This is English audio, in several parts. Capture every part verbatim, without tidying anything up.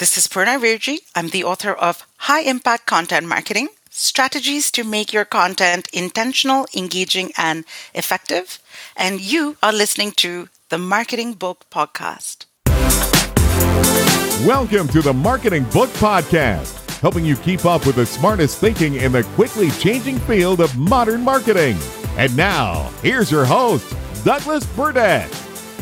This is Purna Virji. I'm the author of High Impact Content Marketing, Strategies to Make Your Content Intentional, Engaging, and Effective. And you are listening to the Marketing Book Podcast. Welcome to the Marketing Book Podcast, helping you keep up with the smartest thinking in the quickly changing field of modern marketing. And now, here's your host, Douglas Burdett.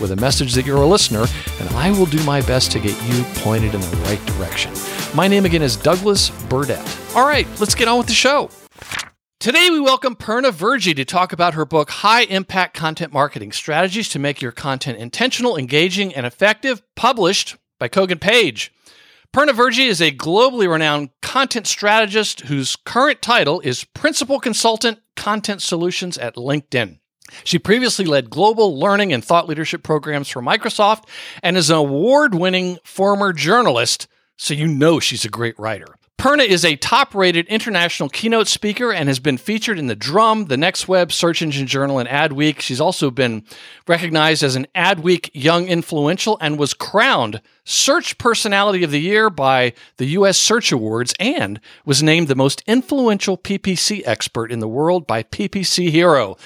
with a message that you're a listener, and I will do my best to get you pointed in the right direction. My name again is Douglas Burdett. All right, let's get on with the show. Today, we welcome Purna Virji to talk about her book, High Impact Content Marketing, Strategies to Make Your Content Intentional, Engaging, and Effective, published by Kogan Page. Purna Virji is a globally renowned content strategist whose current title is Principal Consultant, Content Solutions at LinkedIn. She previously led global learning and thought leadership programs for Microsoft and is an award-winning former journalist, so you know she's a great writer. Purna is a top-rated international keynote speaker and has been featured in the Drum, the Next Web, Search Engine Journal, and Adweek. She's also been recognized as an Adweek Young Influential and was crowned Search Personality of the Year by the U S Search Awards and was named the most influential P P C expert in the world by P P C Hero.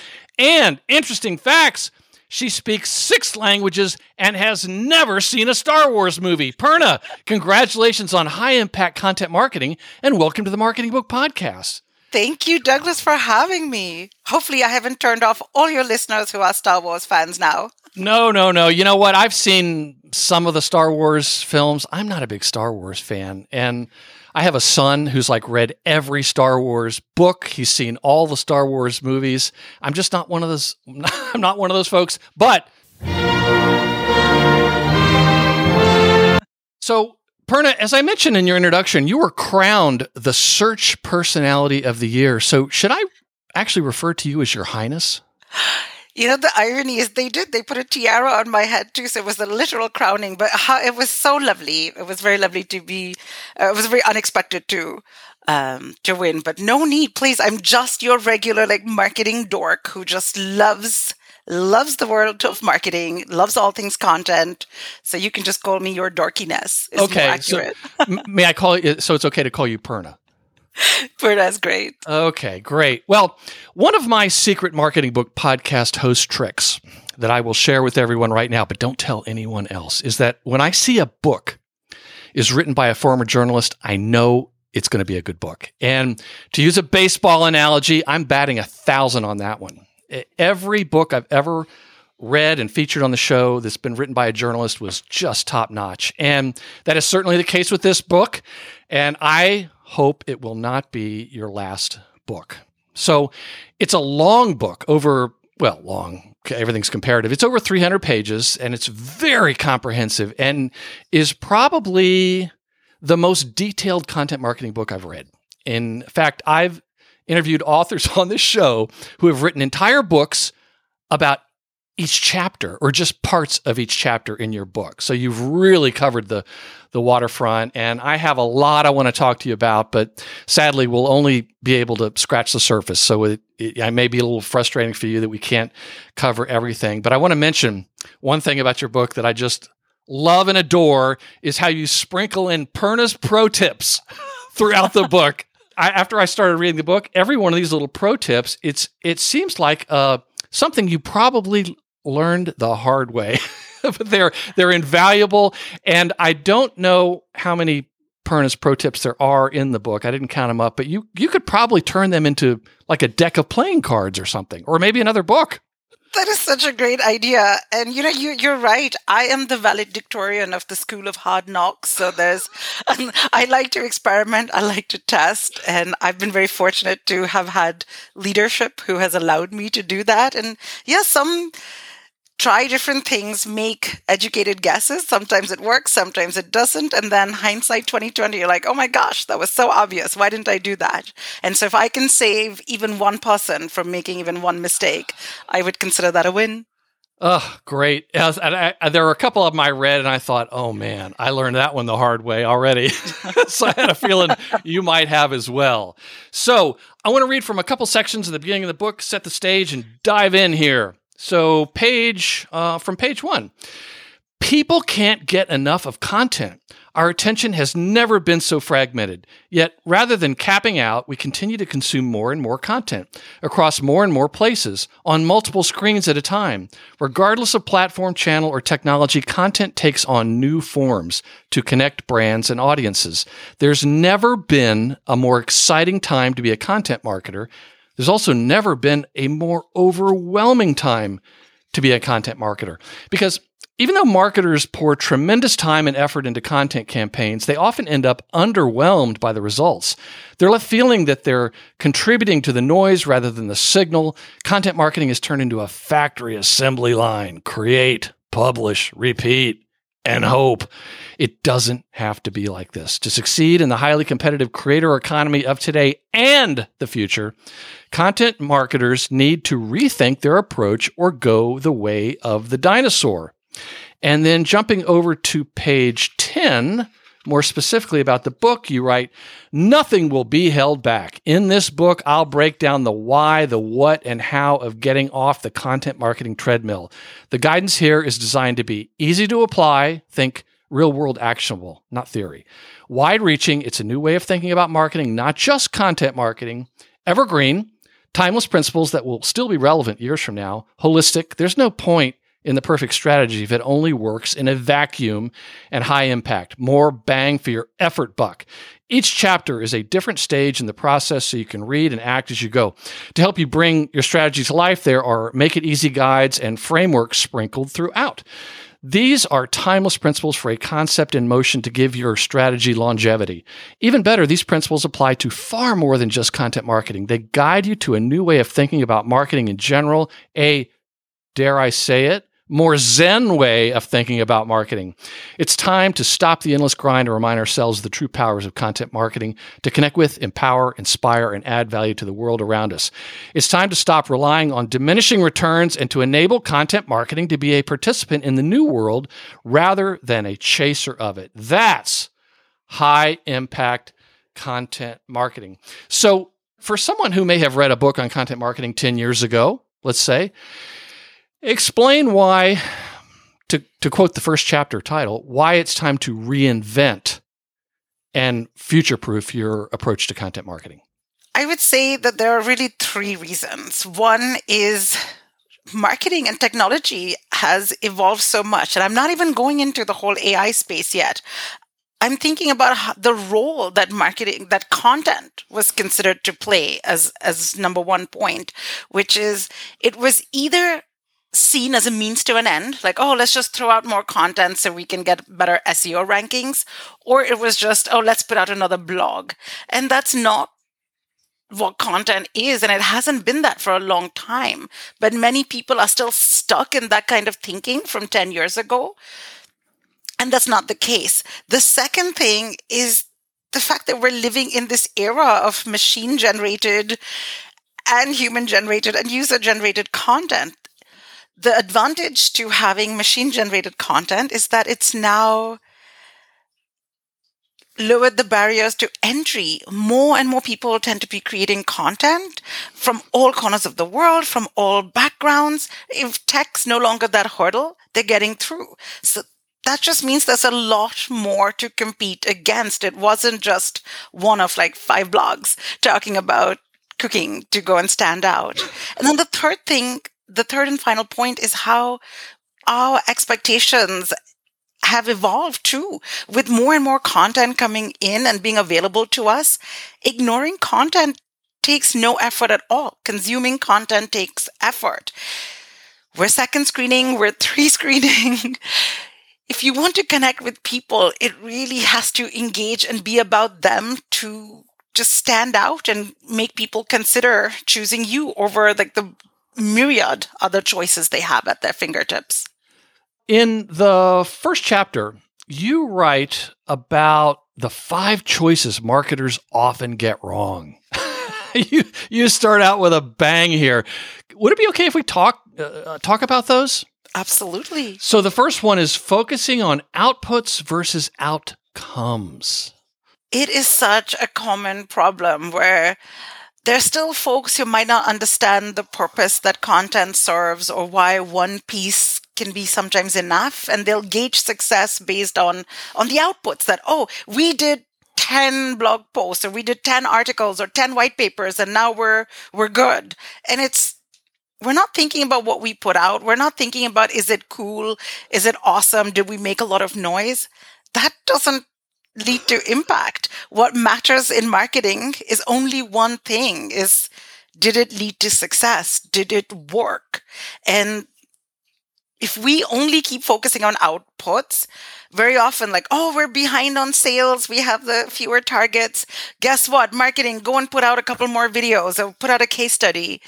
And, interesting facts, she speaks six languages and has never seen a Star Wars movie. Purna, congratulations on High Impact Content Marketing, and welcome to the Marketing Book Podcast. Thank you, Douglas, for having me. Hopefully I haven't turned off all your listeners who are Star Wars fans now. No, no, no. You know what? I've seen some of the Star Wars films. I'm not a big Star Wars fan, and I have a son who's like read every Star Wars book. He's seen all the Star Wars movies. I'm just not one of those. I'm not one of those folks. But so, Purna, as I mentioned in your introduction, you were crowned the Search Personality of the Year. So, should I actually refer to you as Your Highness? You know, the irony is they did. They put a tiara on my head, too, so it was a literal crowning. But how, it was so lovely. It was very lovely to be uh, – it was very unexpected, too, um, to win. But no need, please. I'm just your regular, like, marketing dork who just loves loves the world of marketing, loves all things content. So you can just call me your dorkiness. It's okay, more accurate. So may I call you – so it's okay to call you Purna? Purna's great. Okay, great. Well, one of my secret Marketing Book Podcast host tricks that I will share with everyone right now, but don't tell anyone else, is that when I see a book is written by a former journalist, I know it's going to be a good book. And to use a baseball analogy, I'm batting a thousand on that one. Every book I've ever read and featured on the show that's been written by a journalist was just top-notch. And that is certainly the case with this book. And I hope it will not be your last book. So it's a long book, over, well, long, everything's comparative. It's over three hundred pages, and it's very comprehensive and is probably the most detailed content marketing book I've read. In fact, I've interviewed authors on this show who have written entire books about each chapter or just parts of each chapter in your book. So you've really covered the the waterfront, and I have a lot I want to talk to you about, but sadly we'll only be able to scratch the surface. So it, it, it may be a little frustrating for you that we can't cover everything, but I want to mention one thing about your book that I just love and adore is how you sprinkle in Purna's pro tips throughout the book. I, after I started reading the book, every one of these little pro tips, it's it seems like uh, something you probably learned the hard way, but they're they're invaluable. And I don't know how many Purna's pro tips there are in the book. I didn't count them up, but you you could probably turn them into like a deck of playing cards or something, or maybe another book. That is such a great idea. And you know, you, you're right. I am the valedictorian of the School of Hard Knocks. So there's, I like to experiment. I like to test. And I've been very fortunate to have had leadership who has allowed me to do that. And yes, yeah, some try different things, make educated guesses. Sometimes it works, sometimes it doesn't. And then hindsight twenty twenty, you're like, oh my gosh, that was so obvious. Why didn't I do that? And so if I can save even one person from making even one mistake, I would consider that a win. Oh, great. And I, I, there were a couple of them I read and I thought, oh man, I learned that one the hard way already. So I had a feeling you might have as well. So I want to read from a couple sections at the beginning of the book, set the stage and dive in here. So page, uh, from page one, people can't get enough of content. Our attention has never been so fragmented. Yet, rather than capping out, we continue to consume more and more content across more and more places on multiple screens at a time. Regardless of platform, channel, or technology, content takes on new forms to connect brands and audiences. There's never been a more exciting time to be a content marketer. There's also never been a more overwhelming time to be a content marketer. Because even though marketers pour tremendous time and effort into content campaigns, they often end up underwhelmed by the results. They're left feeling that they're contributing to the noise rather than the signal. Content marketing has turned into a factory assembly line. Create, publish, repeat, and hope. It doesn't have to be like this. To succeed in the highly competitive creator economy of today and the future, content marketers need to rethink their approach or go the way of the dinosaur. And then jumping over to page ten, more specifically about the book, you write, nothing will be held back. In this book, I'll break down the why, the what, and how of getting off the content marketing treadmill. The guidance here is designed to be easy to apply, think real-world actionable, not theory. Wide-reaching, it's a new way of thinking about marketing, not just content marketing. Evergreen, timeless principles that will still be relevant years from now. Holistic, there's no point in the perfect strategy if it only works in a vacuum, and high impact, more bang for your effort buck. Each chapter is a different stage in the process so you can read and act as you go. To help you bring your strategy to life, there are make it easy guides and frameworks sprinkled throughout. These are timeless principles for a concept in motion to give your strategy longevity. Even better, these principles apply to far more than just content marketing. They guide you to a new way of thinking about marketing in general, a, dare I say it, more zen way of thinking about marketing. It's time to stop the endless grind and remind ourselves of the true powers of content marketing to connect with, empower, inspire, and add value to the world around us. It's time to stop relying on diminishing returns and to enable content marketing to be a participant in the new world rather than a chaser of it. That's high impact content marketing. So for someone who may have read a book on content marketing ten years ago, let's say, explain why, to, to quote the first chapter title, why it's time to reinvent and future-proof your approach to content marketing. I would say that there are really three reasons. One is marketing and technology has evolved so much, and I'm not even going into the whole A I space yet. I'm thinking about the role that marketing, that content was considered to play as, as number one point, which is it was either seen as a means to an end, like, oh, let's just throw out more content so we can get better S E O rankings, or it was just, oh, let's put out another blog. And that's not what content is, and it hasn't been that for a long time. But many people are still stuck in that kind of thinking from ten years ago, and that's not the case. The second thing is the fact that we're living in this era of machine-generated and human-generated and user-generated content. The advantage to having machine-generated content is that it's now lowered the barriers to entry. More and more people tend to be creating content from all corners of the world, from all backgrounds. If tech's no longer that hurdle, they're getting through. So that just means there's a lot more to compete against. It wasn't just one of like five blogs talking about cooking to go and stand out. And then the third thing, the third and final point is how our expectations have evolved too, with more and more content coming in and being available to us. Ignoring content takes no effort at all. Consuming content takes effort. We're second screening, we're three screening. If you want to connect with people, it really has to engage and be about them to just stand out and make people consider choosing you over like the myriad other choices they have at their fingertips. In the first chapter, you write about the five choices marketers often get wrong. you you start out with a bang here. Would it be okay if we talk uh, talk about those? Absolutely. So the first one is focusing on outputs versus outcomes. It is such a common problem where there's still folks who might not understand the purpose that content serves or why one piece can be sometimes enough, and they'll gauge success based on on the outputs that, oh, we did ten blog posts or we did ten articles or ten white papers and now we're we're good. And it's we're not thinking about what we put out. We're not thinking about, is it cool? Is it awesome? Did we make a lot of noise? That doesn't lead to impact. What matters in marketing is only one thing, is did it lead to success? Did it work? And if we only keep focusing on outputs, very often like, oh, we're behind on sales. We have the fewer targets. Guess what? Marketing, go and put out a couple more videos or put out a case study.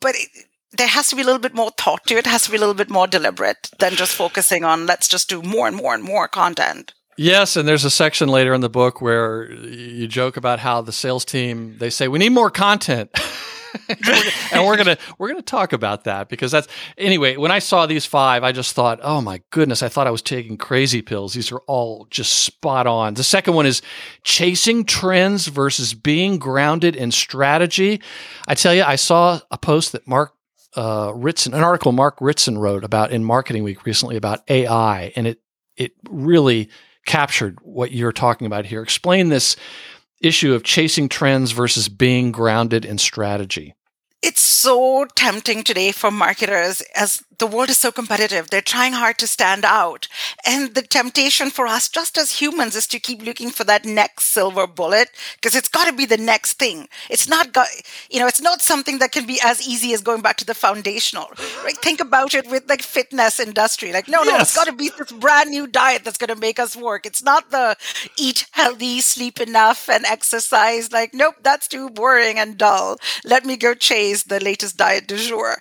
But it, there has to be a little bit more thought to it. It has to be a little bit more deliberate than just focusing on let's just do more and more and more content. Yes, and there's a section later in the book where you joke about how the sales team, they say, we need more content. And we're going to we're going to talk about that because that's anyway, when I saw these five, I just thought, oh my goodness, I thought I was taking crazy pills. These are all just spot on. The second one is chasing trends versus being grounded in strategy. I tell you, I saw a post that Mark uh, Ritson, an article Mark Ritson wrote about in Marketing Week recently about A I, and it it really captured what you're talking about here. Explain this issue of chasing trends versus being grounded in strategy. It's so tempting today for marketers as the world is so competitive. They're trying hard to stand out. And the temptation for us just as humans is to keep looking for that next silver bullet because it's got to be the next thing. It's not got, you know, it's not something that can be as easy as going back to the foundational. Right? Think about it with like fitness industry. Like, no, no, yes. It's got to be this brand new diet that's going to make us work. It's not the eat healthy, sleep enough and exercise. Like, nope, that's too boring and dull. Let me go chase the latest diet du jour.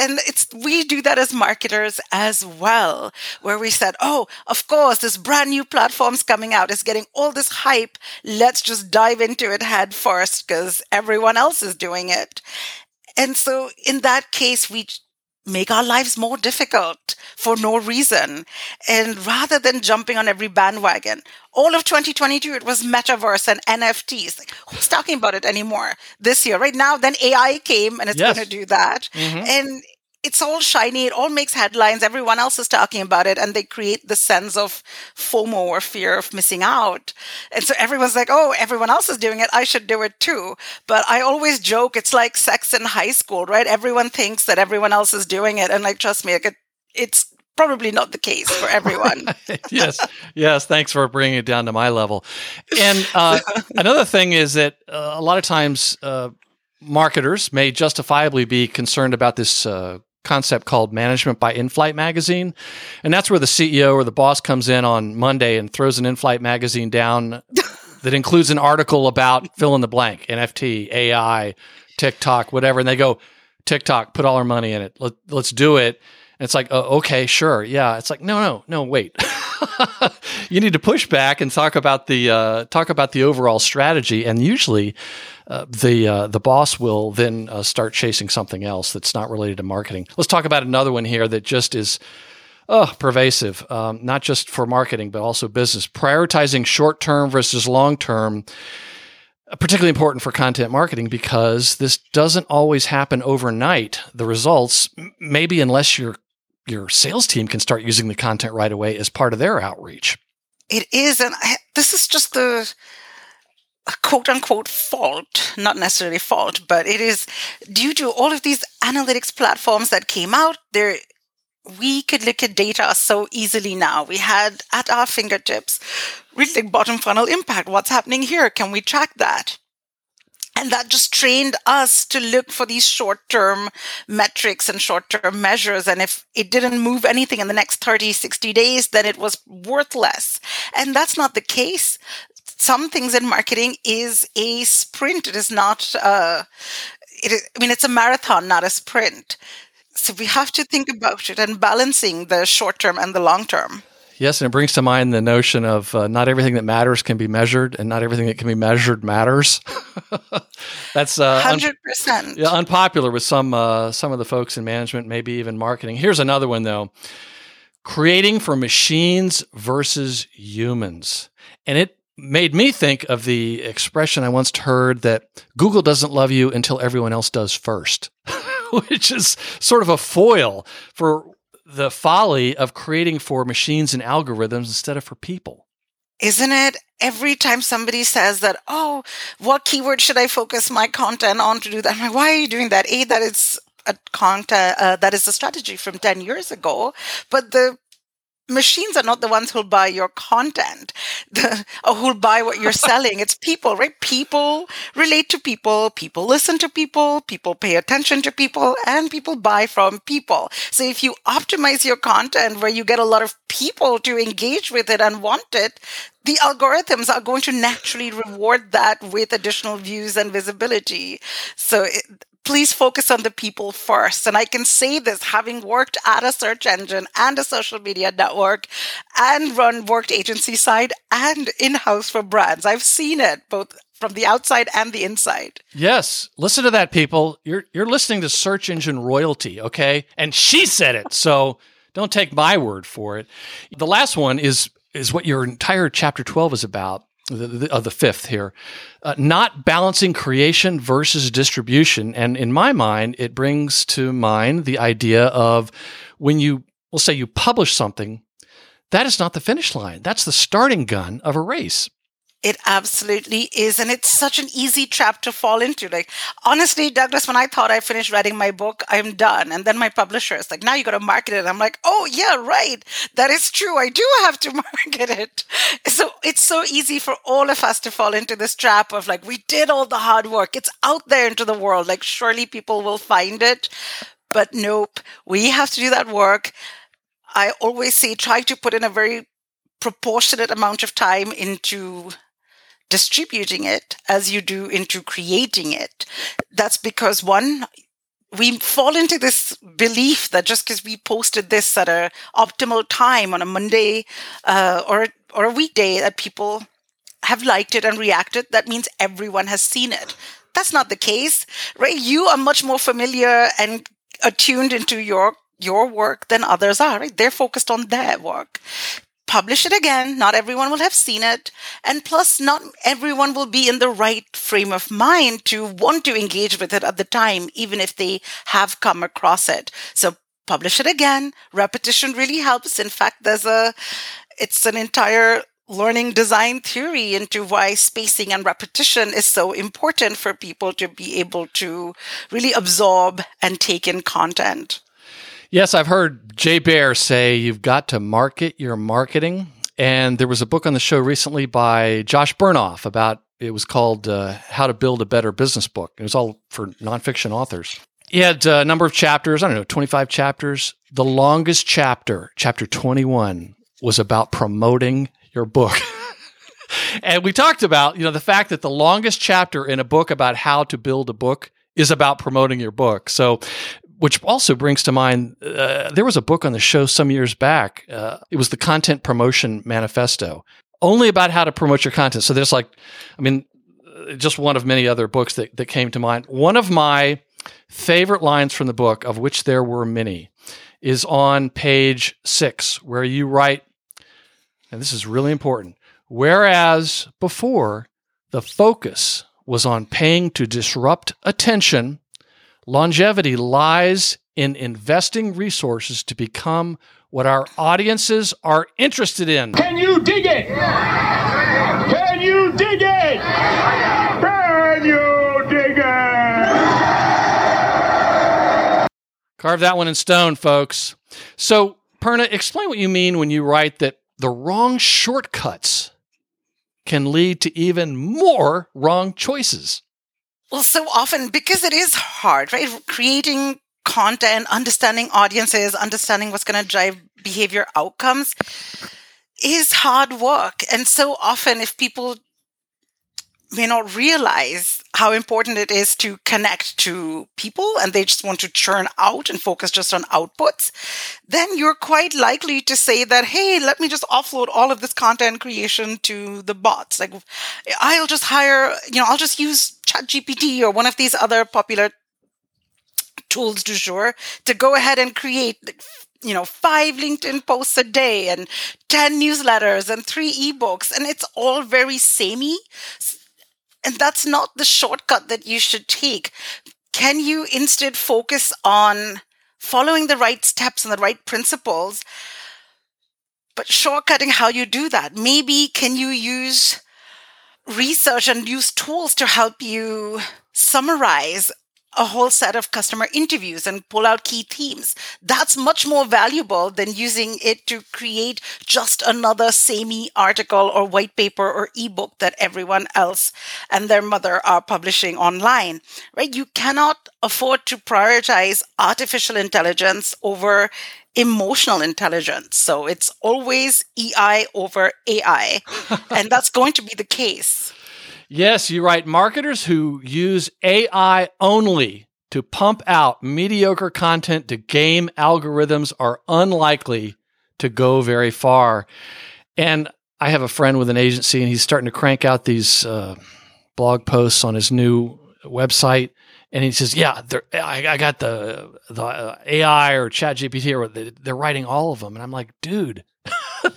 And it's we do that as marketers as well, where we said, oh, of course, this brand new platform's coming out. It's getting all this hype. Let's just dive into it head first because everyone else is doing it. And so in that case, we make our lives more difficult for no reason. And rather than jumping on every bandwagon, all of twenty twenty-two, it was metaverse and N F Ts. Like, who's talking about it anymore this year? Right now, then A I came and it's yes. going to do that. Mm-hmm. And it's all shiny. It all makes headlines. Everyone else is talking about it. And they create the sense of FOMO or fear of missing out. And so everyone's like, oh, everyone else is doing it. I should do it too. But I always joke, it's like sex in high school, right? Everyone thinks that everyone else is doing it. And like, trust me, like it, it's probably not the case for everyone. Yes. Yes. Thanks for bringing it down to my level. And uh, another thing is that uh, a lot of times uh, marketers may justifiably be concerned about this uh, concept called Management by In-Flight Magazine. And that's where the C E O or the boss comes in on Monday and throws an In-Flight Magazine down that includes an article about fill in the blank, N F T, A I, TikTok, whatever. And they go, TikTok, put all our money in it. Let, let's do it. And it's like, oh, okay, sure. Yeah. It's like, no, no, no, wait. You need to push back and talk about the uh, talk about the overall strategy. And usually uh, the uh, the boss will then uh, start chasing something else that's not related to marketing. Let's talk about another one here that just is oh, pervasive, um, not just for marketing, but also business. Prioritizing short-term versus long-term, particularly important for content marketing because this doesn't always happen overnight. The results, maybe unless you're your sales team can start using the content right away as part of their outreach. It is. And I, this is just the quote unquote fault, not necessarily fault, but it is due to all of these analytics platforms that came out there. We could look at data so easily now. We had at our fingertips, really bottom funnel impact. What's happening here? Can we track that? And that just trained us to look for these short-term metrics and short-term measures. And if it didn't move anything in the next thirty, sixty days, then it was worthless. And that's not the case. Some things in marketing is a sprint. It is not, uh, it is, I mean, it's a marathon, not a sprint. So we have to think about it and balancing the short term and the long term. Yes, and it brings to mind the notion of uh, not everything that matters can be measured, and not everything that can be measured matters. That's uh, one hundred percent. Un- yeah, unpopular with some uh, some of the folks in management, maybe even marketing. Here's another one, though. Creating for machines versus humans. And it made me think of the expression I once heard that Google doesn't love you until everyone else does first, which is sort of a foil for the folly of creating for machines and algorithms instead of for people. Isn't it? Every time somebody says that, oh, what keyword should I focus my content on to do that? I'm like, why are you doing that? A, that is a content, uh, that is a strategy from ten years ago, but the machines are not the ones who'll buy your content the, or who'll buy what you're selling. It's people, right? People relate to people, people listen to people, people pay attention to people, and people buy from people. So if you optimize your content where you get a lot of people to engage with it and want it, the algorithms are going to naturally reward that with additional views and visibility. So it, please focus on the people first. And I can say this, having worked at a search engine and a social media network and run worked agency side and in-house for brands. I've seen it both from the outside and the inside. Yes. Listen to that, people. You're you're listening to search engine royalty, okay? And she said it, so don't take my word for it. The last one is is what your entire chapter twelve is about. The, the, of the fifth here, uh, not balancing creation versus distribution. And in my mind, it brings to mind the idea of when you, we'll say you publish something, that is not the finish line. That's the starting gun of a race. It absolutely is. And it's such an easy trap to fall into. Like, honestly, Douglas, when I thought I finished writing my book, I'm done. And then my publisher is like, now you got to market it. I'm like, oh, yeah, right. That is true. I do have to market it. So it's so easy for all of us to fall into this trap of like, we did all the hard work. It's out there into the world. Like, surely people will find it. But nope, we have to do that work. I always say, try to put in a very proportionate amount of time into distributing it as you do into creating it. That's because, one, we fall into this belief that just because we posted this at an optimal time on a Monday uh, or, or a weekday that people have liked it and reacted, that means everyone has seen it. That's not the case, right? You are much more familiar and attuned into your, your work than others are, right? They're focused on their work. Publish it again. Not everyone will have seen it. And plus, not everyone will be in the right frame of mind to want to engage with it at the time, even if they have come across it. So publish it again. Repetition really helps. In fact, there's a, it's an entire learning design theory into why spacing and repetition is so important for people to be able to really absorb and take in content. Yes, I've heard Jay Baer say you've got to market your marketing. And there was a book on the show recently by Josh Burnoff about, it was called uh, How to Build a Better Business Book. It was all for nonfiction authors. He had a number of chapters, I don't know, twenty-five chapters. The longest chapter, chapter twenty-one, was about promoting your book. And we talked about, you know, the fact that the longest chapter in a book about how to build a book is about promoting your book. So, which also brings to mind, uh, there was a book on the show some years back. Uh, it was the Content Promotion Manifesto, only about how to promote your content. So there's like, I mean, just one of many other books that, that came to mind. One of my favorite lines from the book, of which there were many, is on page six, where you write, and this is really important, whereas before the focus was on paying to disrupt attention, longevity lies in investing resources to become what our audiences are interested in. Can you dig it? Can you dig it? Can you dig it? Carve that one in stone, folks. So, Purna, explain what you mean when you write that the wrong shortcuts can lead to even more wrong choices. Well, so often, because it is hard, right? Creating content, understanding audiences, understanding what's going to drive behavior outcomes is hard work. And so often, if people may not realize how important it is to connect to people and they just want to churn out and focus just on outputs, then you're quite likely to say that, hey, let me just offload all of this content creation to the bots. Like, I'll just hire, you know, I'll just use ChatGPT or one of these other popular tools du jour to go ahead and create, you know, five LinkedIn posts a day and ten newsletters and three ebooks. And it's all very samey. And that's not the shortcut that you should take. Can you instead focus on following the right steps and the right principles, but shortcutting how you do that? Maybe can you use research and use tools to help you summarize a whole set of customer interviews and pull out key themes? That's much more valuable than using it to create just another samey article or white paper or ebook that everyone else and their mother are publishing online, right? You cannot afford to prioritize artificial intelligence over emotional intelligence. So it's always E I over A I. And that's going to be the case. Yes, you're right. Marketers who use A I only to pump out mediocre content to game algorithms are unlikely to go very far. And I have a friend with an agency, and he's starting to crank out these uh, blog posts on his new website. And he says, yeah, I, I got the, the uh, A I or ChatGPT, or the, they're writing all of them. And I'm like, dude,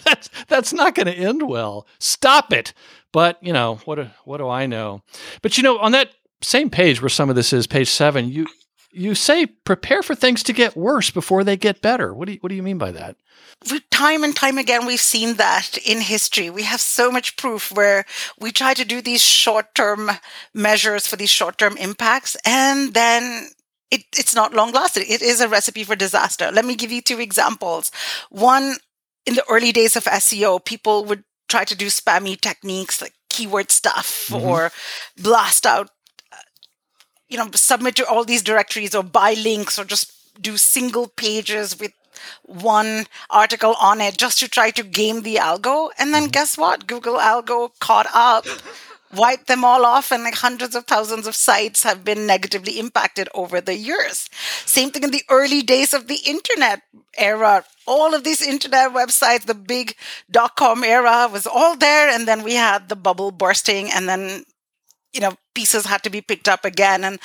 that's that's not going to end well. Stop it. But, you know, what do, what do I know? But, you know, on that same page where some of this is, page seven, you you say prepare for things to get worse before they get better. What do you, what do you mean by that? Time and time again, we've seen that in history. We have so much proof where we try to do these short-term measures for these short-term impacts, and then it, it's not long-lasting. It is a recipe for disaster. Let me give you two examples. One, in the early days of S E O, people would try to do spammy techniques like keyword stuff mm-hmm. or blast out, you know, submit to all these directories or buy links or just do single pages with one article on it just to try to game the algo. And then mm-hmm. guess what? Google algo caught up, wiped them all off, and like hundreds of thousands of sites have been negatively impacted over the years. Same thing in the early days of the internet era. All of these internet websites, the big dot-com era was all there. And then we had the bubble bursting, and then, you know, pieces had to be picked up again. And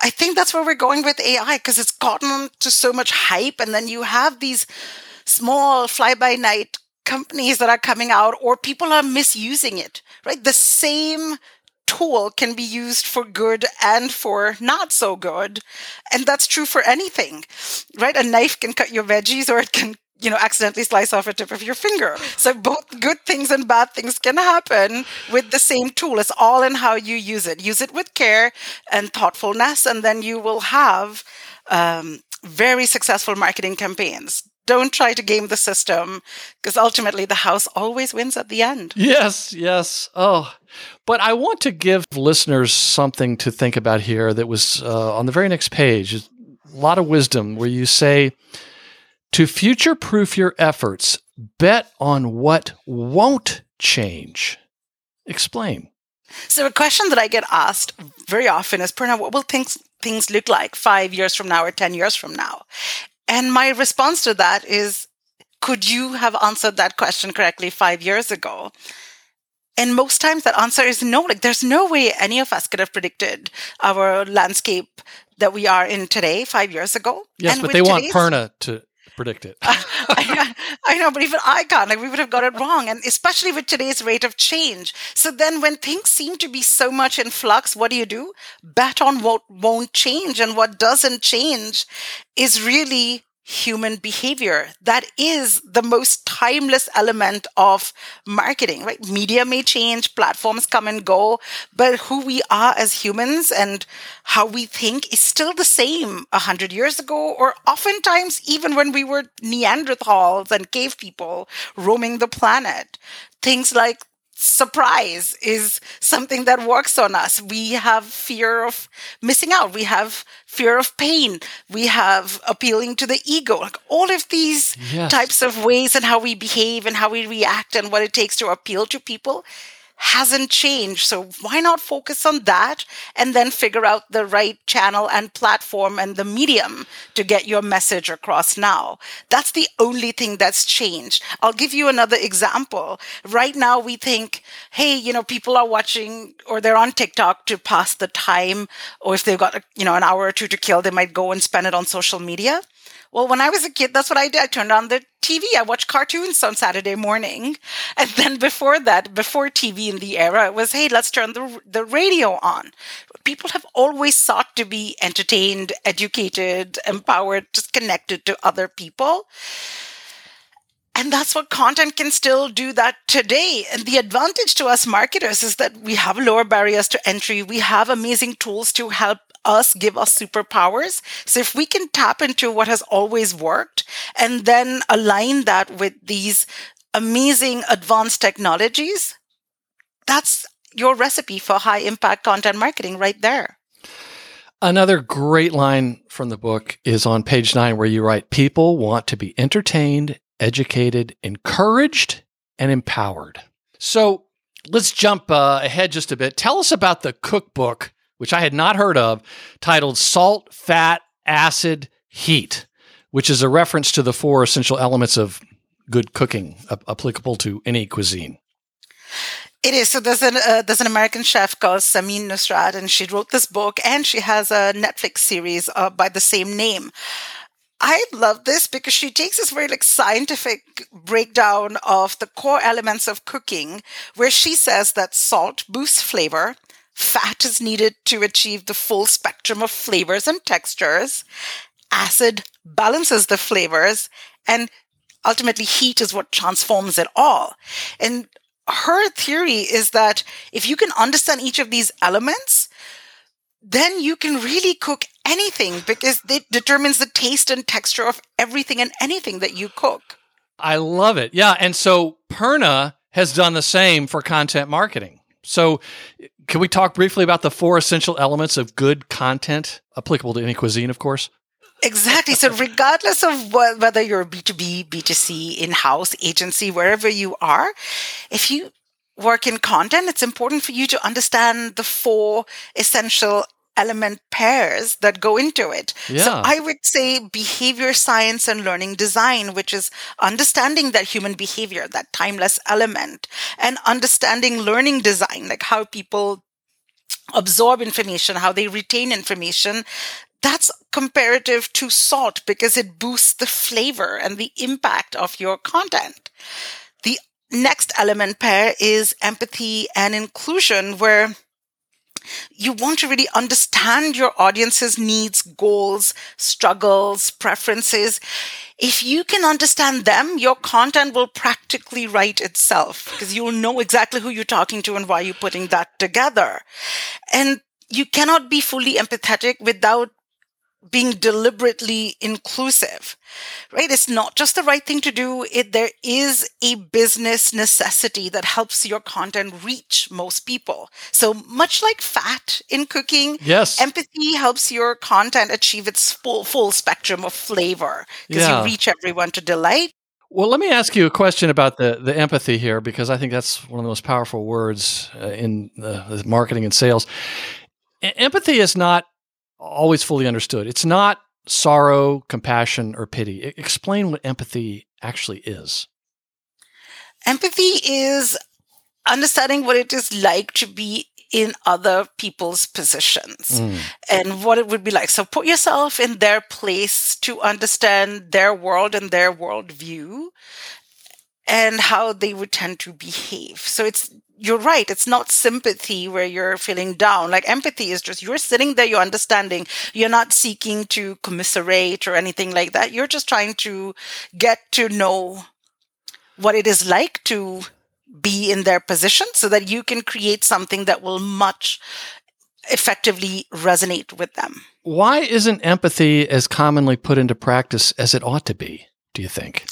I think that's where we're going with A I, because it's gotten to so much hype. And then you have these small fly-by-night companies that are coming out, or people are misusing it, right? The same tool can be used for good and for not so good. And that's true for anything, right? A knife can cut your veggies, or it can, you know, accidentally slice off a tip of your finger. So both good things and bad things can happen with the same tool. It's all in how you use it. Use it with care and thoughtfulness, and then you will have um, very successful marketing campaigns. Don't try to game the system, because ultimately the house always wins at the end. Yes, yes. Oh, but I want to give listeners something to think about here that was uh, on the very next page. A lot of wisdom where you say, to future-proof your efforts, bet on what won't change. Explain. So a question that I get asked very often is, Purna, what will things, things look like five years from now or ten years from now? And my response to that is, could you have answered that question correctly five years ago? And most times that answer is no. Like, there's no way any of us could have predicted our landscape that we are in today five years ago. Yes, and but they want Purna to predict it. uh, I, I know, but even I can't. Like, we would have got it wrong, and especially with today's rate of change. So then when things seem to be so much in flux, what do you do? Bet on what won't change, and what doesn't change is really human behavior. That is the most timeless element of marketing, right? Media may change, platforms come and go, but who we are as humans and how we think is still the same a hundred years ago, or oftentimes even when we were Neanderthals and cave people roaming the planet. Things like surprise is something that works on us. We have fear of missing out. We have fear of pain. We have appealing to the ego. Like, all of these yes. types of ways and how we behave and how we react and what it takes to appeal to people hasn't changed. So why not focus on that and then figure out the right channel and platform and the medium to get your message across now? That's the only thing that's changed. I'll give you another example. Right now we think, hey, you know, people are watching or they're on TikTok to pass the time, or if they've got, you know, an hour or two to kill, they might go and spend it on social media. Well, when I was a kid, that's what I did. I turned on the T V. I watched cartoons on Saturday morning. And then before that, before T V in the era, it was, hey, let's turn the, the radio on. People have always sought to be entertained, educated, empowered, just connected to other people. And that's what content can still do that today. And the advantage to us marketers is that we have lower barriers to entry. We have amazing tools to help us, give us superpowers. So if we can tap into what has always worked and then align that with these amazing advanced technologies, that's your recipe for high impact content marketing right there. Another great line from the book is on page nine, where you write, people want to be entertained, educated, encouraged, and empowered. So let's jump uh, ahead just a bit. Tell us about the cookbook, which I had not heard of, titled Salt, Fat, Acid, Heat, which is a reference to the four essential elements of good cooking, a- applicable to any cuisine. It is. So there's an, uh, there's an American chef called Samin Nosrat, and she wrote this book, and she has a Netflix series uh, by the same name. I love this because she takes this very like scientific breakdown of the core elements of cooking, where she says that salt boosts flavor, fat is needed to achieve the full spectrum of flavors and textures, acid balances the flavors, and ultimately heat is what transforms it all. And her theory is that if you can understand each of these elements, then you can really cook anything, because it determines the taste and texture of everything and anything that you cook. I love it. Yeah. And so Purna has done the same for content marketing. So can we talk briefly about the four essential elements of good content, applicable to any cuisine, of course? Exactly. So regardless of what, whether you're B two B, B two C, in-house, agency, wherever you are, if you work in content, it's important for you to understand the four essential element pairs that go into it. Yeah. So I would say behavior science and learning design, which is understanding that human behavior, that timeless element, and understanding learning design, like how people absorb information, how they retain information. That's comparative to salt because it boosts the flavor and the impact of your content. The next element pair is empathy and inclusion, where you want to really understand your audience's needs, goals, struggles, preferences. If you can understand them, your content will practically write itself because you'll know exactly who you're talking to and why you're putting that together. And you cannot be fully empathetic without being deliberately inclusive, right? It's not just the right thing to do. It, there is a business necessity that helps your content reach most people. So much like fat in cooking, yes, empathy helps your content achieve its full, full spectrum of flavor because yeah. you reach everyone to delight. Well, let me ask you a question about the, the empathy here, because I think that's one of the most powerful words uh, in uh, marketing and sales. E- empathy is not always fully understood. It's not sorrow, compassion, or pity. I- explain what empathy actually is. Empathy is understanding what it is like to be in other people's positions mm. and what it would be like. So put yourself in their place to understand their world and their worldview and how they would tend to behave. So it's You're right. It's not sympathy where you're feeling down. Like empathy is just you're sitting there, you're understanding. You're not seeking to commiserate or anything like that. You're just trying to get to know what it is like to be in their position so that you can create something that will much effectively resonate with them. Why isn't empathy as commonly put into practice as it ought to be, do you think?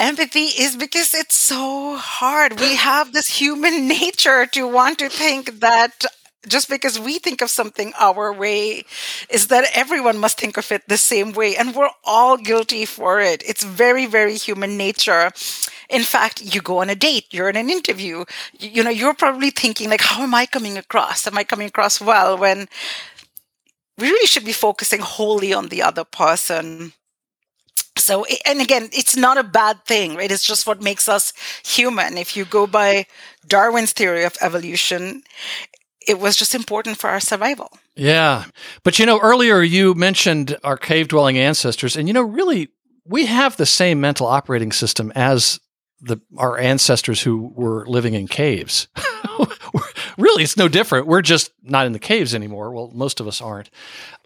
Empathy is because it's so hard. We have this human nature to want to think that just because we think of something our way is that everyone must think of it the same way. And we're all guilty for it. It's very, very human nature. In fact, you go on a date, you're in an interview, you, you know, you're probably thinking like, how am I coming across? Am I coming across well? When we really should be focusing wholly on the other person. So, and again, it's not a bad thing, right? It's just what makes us human. If you go by Darwin's theory of evolution, it was just important for our survival. Yeah. But, you know, earlier you mentioned our cave-dwelling ancestors. And, you know, really, we have the same mental operating system as the our ancestors who were living in caves. Really, it's no different. We're just not in the caves anymore. Well, most of us aren't.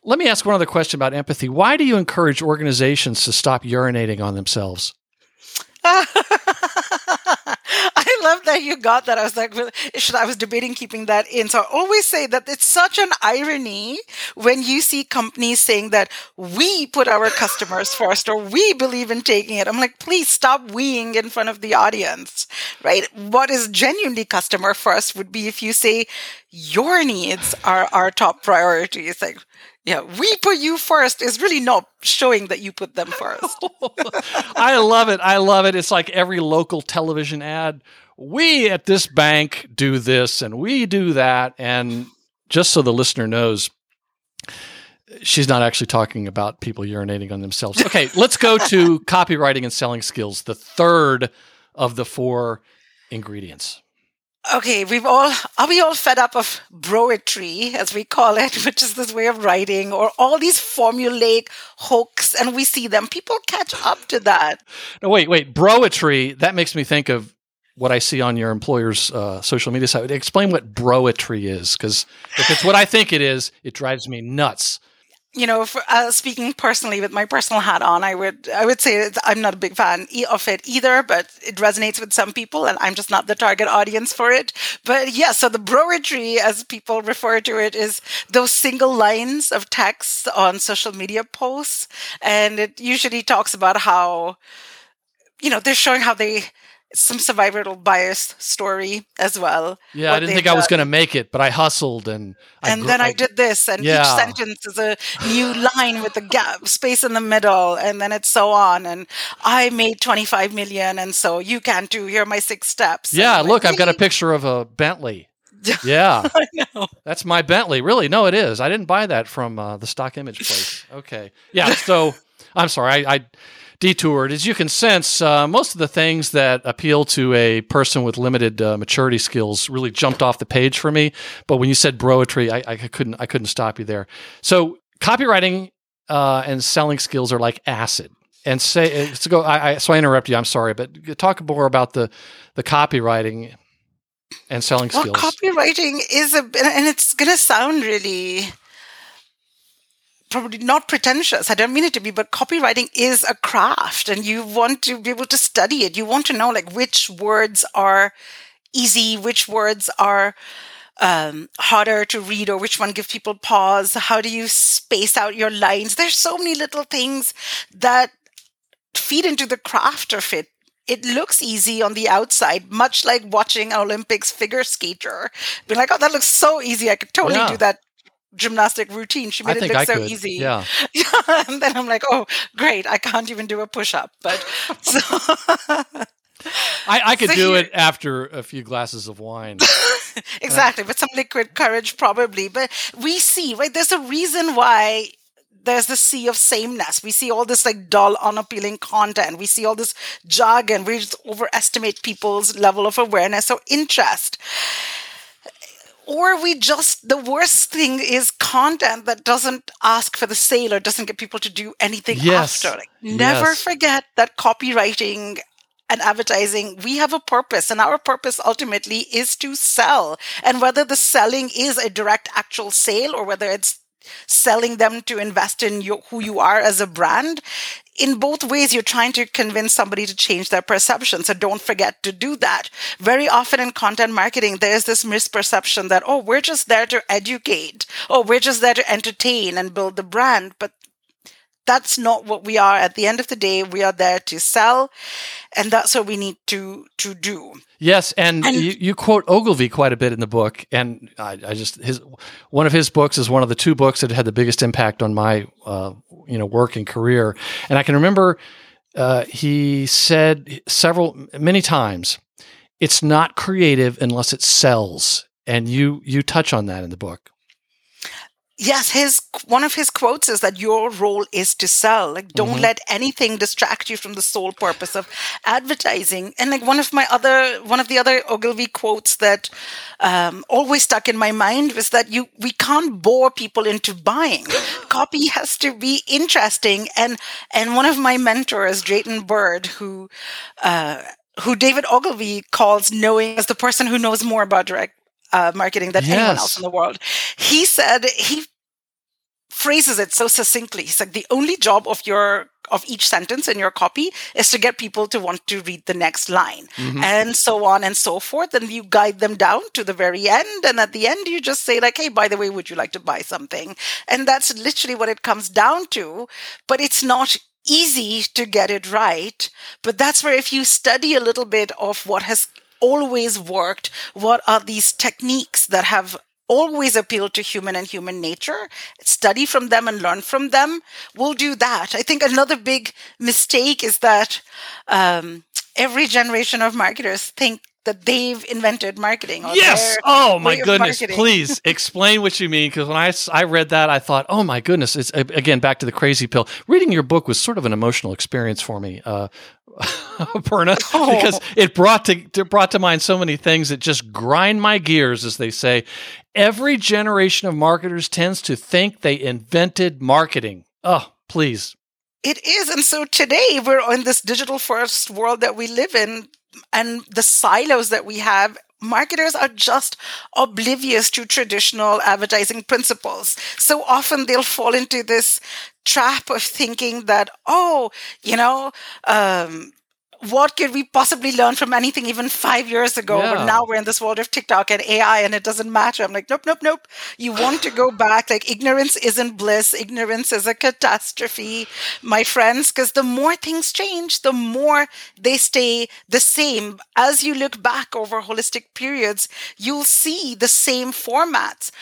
Let me ask one other question about empathy. Why do you encourage organizations to stop urinating on themselves? I love that you got that. I was like, I was debating keeping that in. So I always say that it's such an irony when you see companies saying that we put our customers first or we believe in taking it. I'm like, please stop weeing in front of the audience, right? What is genuinely customer first would be if you say your needs are our top priority. It's like, yeah, we put you first is really not showing that you put them first. I love it. I love it. It's like every local television ad. We at this bank do this and we do that. And just so the listener knows, she's not actually talking about people urinating on themselves. Okay, let's go to copywriting and selling skills, the third of the four ingredients. Okay, we've all, are we all fed up of broetry, as we call it, which is this way of writing, or all these formulaic hooks, and we see them. People catch up to that. No, wait, wait. Broetry, that makes me think of what I see on your employer's uh, social media site. Explain what broetry is, because if it's what I think it is, it drives me nuts. You know, for, uh, speaking personally with my personal hat on, I would I would say that I'm not a big fan of it either, but it resonates with some people, and I'm just not the target audience for it. But yeah, so the broetry, as people refer to it, is those single lines of text on social media posts, and it usually talks about how, you know, they're showing how they... some survival bias story as well. Yeah, I didn't think done. I was going to make it, but I hustled and... I and gr- then I, I did this, and yeah. Each sentence is a new line with a gap, space in the middle, and then it's so on. And I made twenty-five million, and so you can too. Here are my six steps. Yeah, and look, like, I've got a picture of a Bentley. Yeah. I know. That's my Bentley. Really? No, it is. I didn't buy that from uh, the stock image place. Okay. Yeah, so... I'm sorry, I... I detoured. As you can sense, uh, most of the things that appeal to a person with limited uh, maturity skills really jumped off the page for me. But when you said broetry, I, I couldn't. I couldn't stop you there. So copywriting uh, and selling skills are like acid. And say uh, so go. I, I, so I interrupt you. I'm sorry, but talk more about the the copywriting and selling well, skills. Copywriting is a, and it's going to sound really. Probably not pretentious. I don't mean it to be, but copywriting is a craft and you want to be able to study it. You want to know like which words are easy, which words are um, harder to read or which one give people pause. How do you space out your lines? There's so many little things that feed into the craft of it. It looks easy on the outside, much like watching an Olympics figure skater. Be like, oh, that looks so easy. I could totally yeah. do that. Gymnastic routine. She made I it look I so could. Easy. Yeah. yeah. And then I'm like, oh, great. I can't even do a push-up. But so I, I could so do here. It after a few glasses of wine. Exactly. Uh, with some liquid courage, probably. But we see, right? There's a reason why there's the sea of sameness. We see all this like dull, unappealing content. We see all this jargon. We just overestimate people's level of awareness or interest. Or we just, the worst thing is content that doesn't ask for the sale or doesn't get people to do anything yes. after. Like, never yes. forget that copywriting and advertising, we have a purpose. And our purpose ultimately is to sell. And whether the selling is a direct actual sale or whether it's selling them to invest in your, who you are as a brand, in both ways, you're trying to convince somebody to change their perception. So don't forget to do that. Very often in content marketing, there's this misperception that, oh, we're just there to educate. Oh, we're just there to entertain and build the brand. But That's not what we are. At the end of the day, we are there to sell, and that's what we need to to do. Yes, and, and you, you quote Ogilvy quite a bit in the book, and I, I just his one of his books is one of the two books that had the biggest impact on my uh, you know work and career. And I can remember uh, he said several many times, "It's not creative unless it sells," and you you touch on that in the book. Yes, his one of his quotes is that your role is to sell. Like, don't mm-hmm. let anything distract you from the sole purpose of advertising. And like one of my other one of the other Ogilvy quotes that um, always stuck in my mind was that you we can't bore people into buying. Copy has to be interesting. And and one of my mentors, Drayton Bird, who uh, who David Ogilvy calls knowing as the person who knows more about direct uh, marketing than yes. anyone else in the world, he said he. phrases it so succinctly. It's like the only job of your of each sentence in your copy is to get people to want to read the next line, mm-hmm. and so on and so forth. And you guide them down to the very end. And at the end, you just say like, "Hey, by the way, would you like to buy something?" And that's literally what it comes down to. But it's not easy to get it right. But that's where if you study a little bit of what has always worked, what are these techniques that have always appeal to human and human nature, study from them and learn from them, we'll do that. I think another big mistake is that um, every generation of marketers think that they've invented marketing. Or yes. Oh my goodness. Marketing. Please explain what you mean. Because when I, I read that, I thought, oh my goodness. It's again, back to the crazy pill. Reading your book was sort of an emotional experience for me, uh, Purna, oh. because it brought to, it brought to mind so many things that just grind my gears, as they say. Every generation of marketers tends to think they invented marketing. Oh, please. It is. And so today we're in this digital first world that we live in. And the silos that we have, marketers are just oblivious to traditional advertising principles. So often they'll fall into this trap of thinking that, oh, you know, um, what could we possibly learn from anything even five years ago? Yeah. But now we're in this world of TikTok and A I and it doesn't matter. I'm like, nope, nope, nope. You want to go back. Like, ignorance isn't bliss. Ignorance is a catastrophe, my friends, because the more things change, the more they stay the same. As you look back over holistic periods, you'll see the same formats.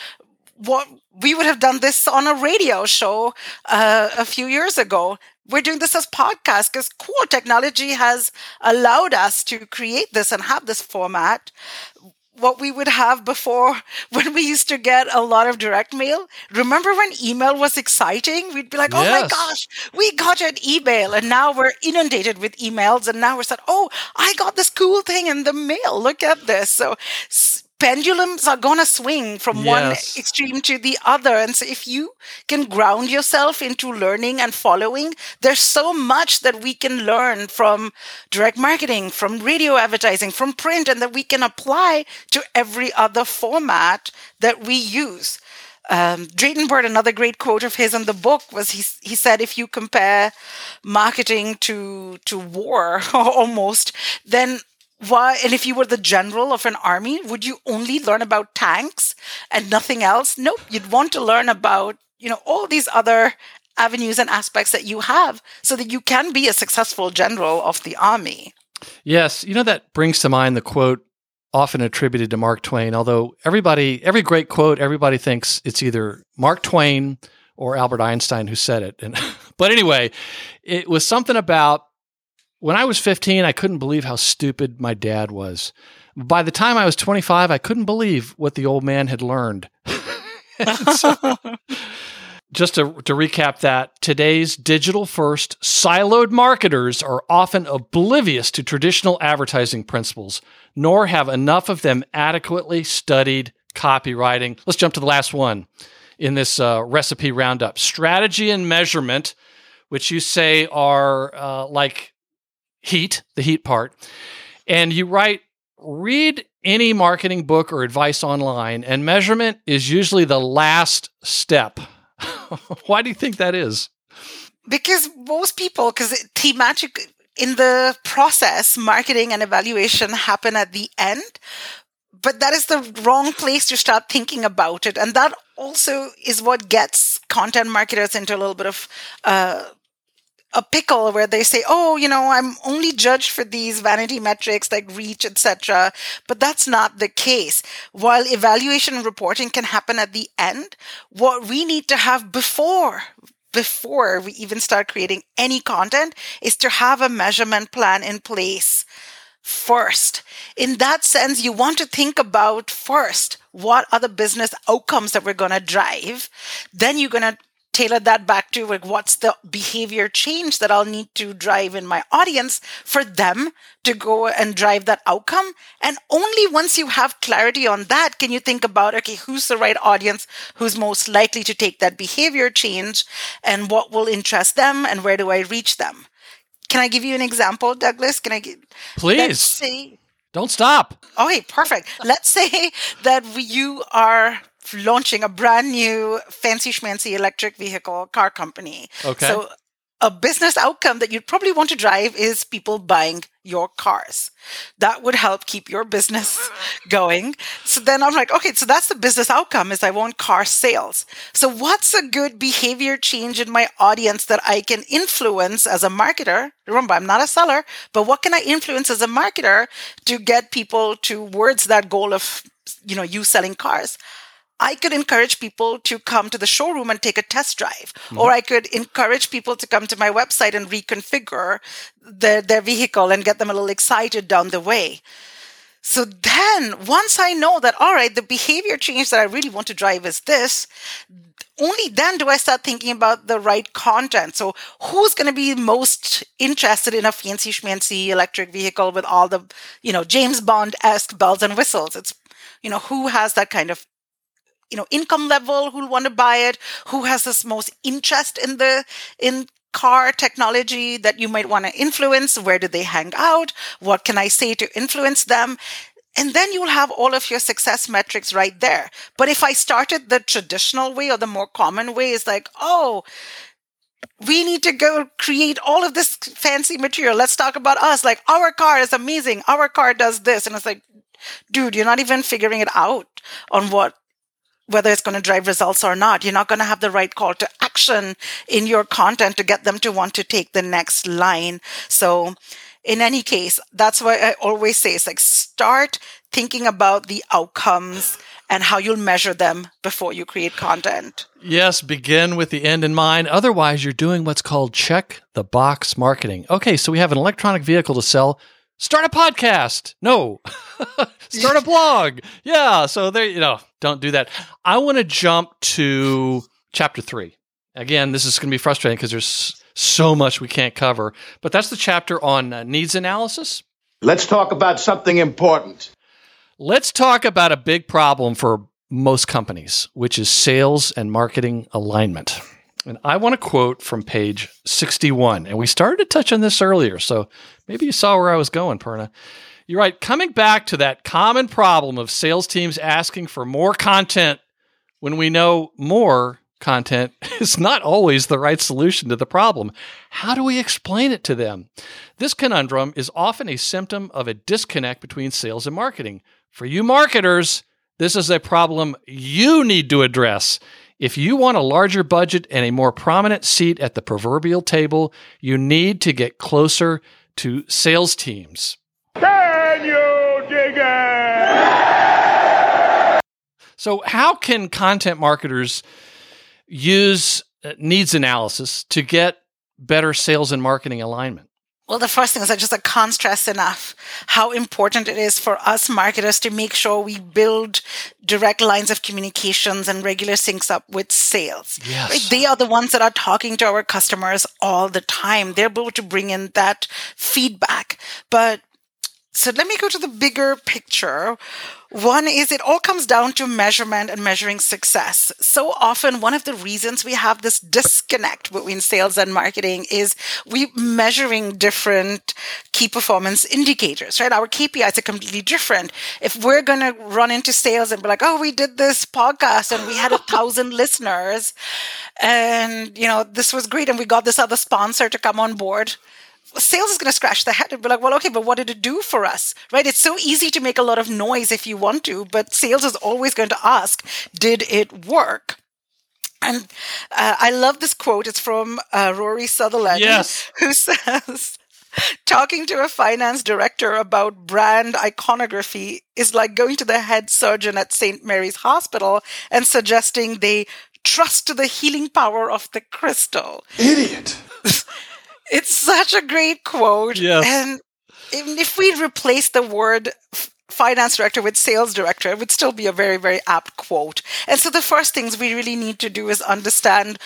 What we would have done this on a radio show uh, a few years ago. We're doing this as podcasts because cool technology has allowed us to create this and have this format. What we would have before, when we used to get a lot of direct mail. Remember when email was exciting? We'd be like, yes. oh my gosh, we got an email. And now we're inundated with emails. And now we're said, oh, I got this cool thing in the mail. Look at this. So pendulums are going to swing from yes. one extreme to the other. And so if you can ground yourself into learning and following, there's so much that we can learn from direct marketing, from radio advertising, from print, and that we can apply to every other format that we use. Um, Drayton Bird, another great quote of his in the book was he he said, if you compare marketing to, to war almost, then why, and if you were the general of an army, would you only learn about tanks and nothing else? Nope. You'd want to learn about, you know, all these other avenues and aspects that you have so that you can be a successful general of the army. Yes. You know, that brings to mind the quote often attributed to Mark Twain, although everybody, every great quote, everybody thinks it's either Mark Twain or Albert Einstein who said it. And, but anyway, it was something about, when I was fifteen, I couldn't believe how stupid my dad was. By the time I was twenty-five, I couldn't believe what the old man had learned. So, just to, to recap that, today's digital-first, siloed marketers are often oblivious to traditional advertising principles, nor have enough of them adequately studied copywriting. Let's jump to the last one in this uh, recipe roundup. Strategy and measurement, which you say are uh, like... heat, the heat part. And you write, read any marketing book or advice online, and measurement is usually the last step. Why do you think that is? Because most people, because thematic in the process, marketing and evaluation happen at the end. But that is the wrong place to start thinking about it. And that also is what gets content marketers into a little bit of uh, a pickle where they say, oh, you know, I'm only judged for these vanity metrics like reach, et cetera. But that's not the case. While evaluation and reporting can happen at the end, what we need to have before before we even start creating any content is to have a measurement plan in place first. In that sense, you want to think about first, what are the business outcomes that we're going to drive? Then you're going to tailor that back to like, what's the behavior change that I'll need to drive in my audience for them to go and drive that outcome. And only once you have clarity on that, can you think about, okay, who's the right audience? Who's most likely to take that behavior change and what will interest them and where do I reach them? Can I give you an example, Douglas? Can I give, please. Let's say, don't stop. Okay, perfect. Let's say that you are launching a brand new fancy schmancy electric vehicle car company. Okay. So a business outcome that you'd probably want to drive is people buying your cars. That would help keep your business going. So then I'm like, okay, so that's the business outcome is I want car sales. So what's a good behavior change in my audience that I can influence as a marketer? Remember, I'm not a seller, but what can I influence as a marketer to get people towards that goal of, you know, you selling cars? I could encourage people to come to the showroom and take a test drive, mm-hmm. or I could encourage people to come to my website and reconfigure their, their vehicle and get them a little excited down the way. So then once I know that, all right, the behavior change that I really want to drive is this, only then do I start thinking about the right content. So who's going to be most interested in a fancy schmancy electric vehicle with all the, you know, James Bond-esque bells and whistles? It's, you know, who has that kind of, you know, income level, who'll want to buy it, who has this most interest in the in car technology that you might want to influence, where do they hang out, what can I say to influence them? And then you'll have all of your success metrics right there. But if I started the traditional way or the more common way, it's like, oh, we need to go create all of this fancy material. Let's talk about us. Like, our car is amazing. Our car does this. And it's like, dude, you're not even figuring it out on what whether it's going to drive results or not. You're not going to have the right call to action in your content to get them to want to take the next line. So in any case, that's why I always say it's like, start thinking about the outcomes and how you'll measure them before you create content. Yes, begin with the end in mind. Otherwise, you're doing what's called check the box marketing. Okay, so we have an electronic vehicle to sell. Start a podcast. No. Start a blog. Yeah. So there, you know, don't do that. I want to jump to chapter three. Again, this is going to be frustrating because there's so much we can't cover, but that's the chapter on uh, needs analysis. Let's talk about something important. Let's talk about a big problem for most companies, which is sales and marketing alignment. And I want to quote from page sixty-one, and we started to touch on this earlier, so maybe you saw where I was going, Purna. You're right. Coming back to that common problem of sales teams asking for more content when we know more content is not always the right solution to the problem. How do we explain it to them? This conundrum is often a symptom of a disconnect between sales and marketing. For you marketers, this is a problem you need to address. If you want a larger budget and a more prominent seat at the proverbial table, you need to get closer to sales teams. Can you dig it? So how can content marketers use needs analysis to get better sales and marketing alignment? Well, the first thing is I just I can't stress enough how important it is for us marketers to make sure we build direct lines of communications and regular syncs up with sales. Yes. Right? They are the ones that are talking to our customers all the time. They're able to bring in that feedback. But so let me go to the bigger picture. One is it all comes down to measurement and measuring success. So often, one of the reasons we have this disconnect between sales and marketing is we're measuring different key performance indicators, right? Our K P Is are completely different. If we're going to run into sales and be like, oh, we did this podcast and we had a thousand listeners and, you know, this was great and we got this other sponsor to come on board. sales is going to scratch their head and be like, well, okay, but what did it do for us, right? It's so easy to make a lot of noise if you want to, but sales is always going to ask, did it work? And uh, I love this quote. It's from uh, Rory Sutherland, yes. who says, talking to a finance director about brand iconography is like going to the head surgeon at Saint Mary's Hospital and suggesting they trust the healing power of the crystal. Idiot. It's such a great quote. Yes. And if we replace the word finance director with sales director, it would still be a very, very apt quote. And so the first things we really need to do is understand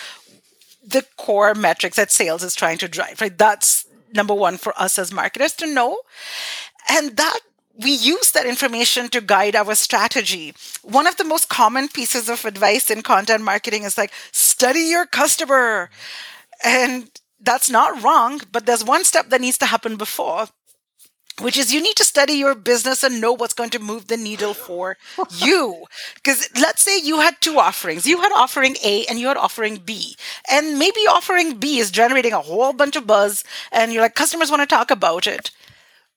the core metrics that sales is trying to drive, right? That's number one for us as marketers to know. And that we use that information to guide our strategy. One of the most common pieces of advice in content marketing is like, study your customer. And that's not wrong, but there's one step that needs to happen before, which is you need to study your business and know what's going to move the needle for you. Because let's say you had two offerings. You had offering A and you had offering B. And maybe offering B is generating a whole bunch of buzz and you're like, customers want to talk about it.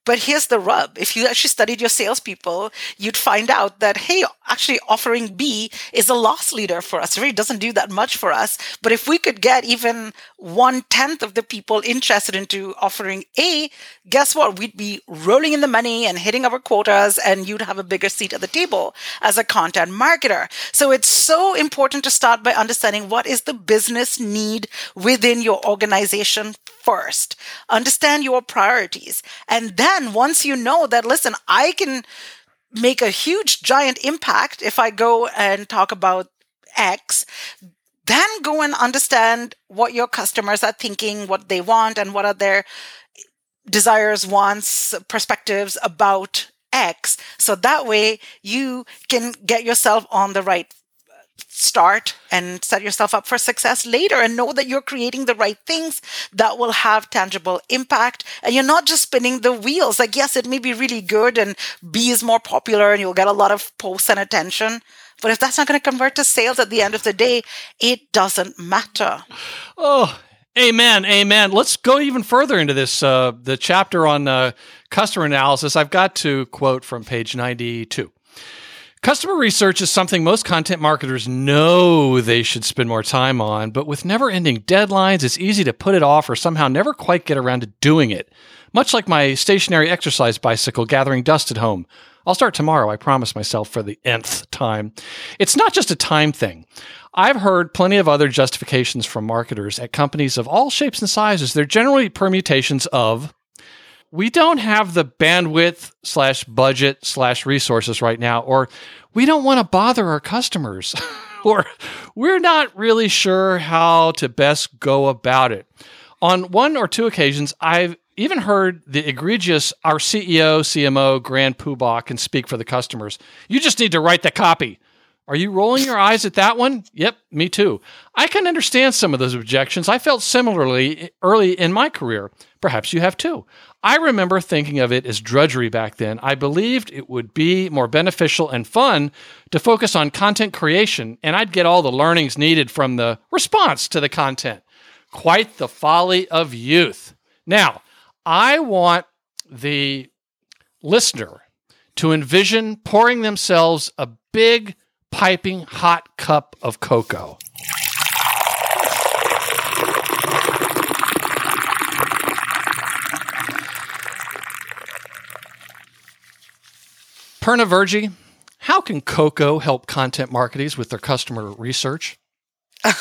But here's the rub. If you actually studied your salespeople, you'd find out that, hey, actually offering B is a loss leader for us. It really doesn't do that much for us. But if we could get even one-tenth of the people interested into offering A, guess what? We'd be rolling in the money and hitting our quotas, and you'd have a bigger seat at the table as a content marketer. So it's so important to start by understanding what is the business need within your organization first. Understand your priorities. And then once you know that, listen, I can make a huge, giant impact if I go and talk about X, then go and understand what your customers are thinking, what they want, and what are their desires, wants, perspectives about X. So that way you can get yourself on the right start and set yourself up for success later, and know that you're creating the right things that will have tangible impact. And you're not just spinning the wheels. Like, yes, it may be really good and B is more popular and you'll get a lot of posts and attention. But if that's not going to convert to sales at the end of the day, it doesn't matter. Oh, amen. Amen. Let's go even further into this, uh, the chapter on uh, customer analysis. I've got to quote from page ninety-two. Customer research is something most content marketers know they should spend more time on, but with never-ending deadlines, it's easy to put it off or somehow never quite get around to doing it. Much like my stationary exercise bicycle gathering dust at home. I'll start tomorrow, I promise myself for the nth time. It's not just a time thing. I've heard plenty of other justifications from marketers at companies of all shapes and sizes. They're generally permutations of, we don't have the bandwidth slash budget slash resources right now, or we don't want to bother our customers, or we're not really sure how to best go about it. On one or two occasions, I've even heard the egregious, our C E O, C M O, grand poobah can speak for the customers. You just need to write the copy. Are you rolling your eyes at that one? Yep, me too. I can understand some of those objections. I felt similarly early in my career. Perhaps you have too. I remember thinking of it as drudgery back then. I believed it would be more beneficial and fun to focus on content creation, and I'd get all the learnings needed from the response to the content. Quite the folly of youth. Now, I want the listener to envision pouring themselves a big piping hot cup of cocoa. Purna Virji, how can cocoa help content marketers with their customer research? So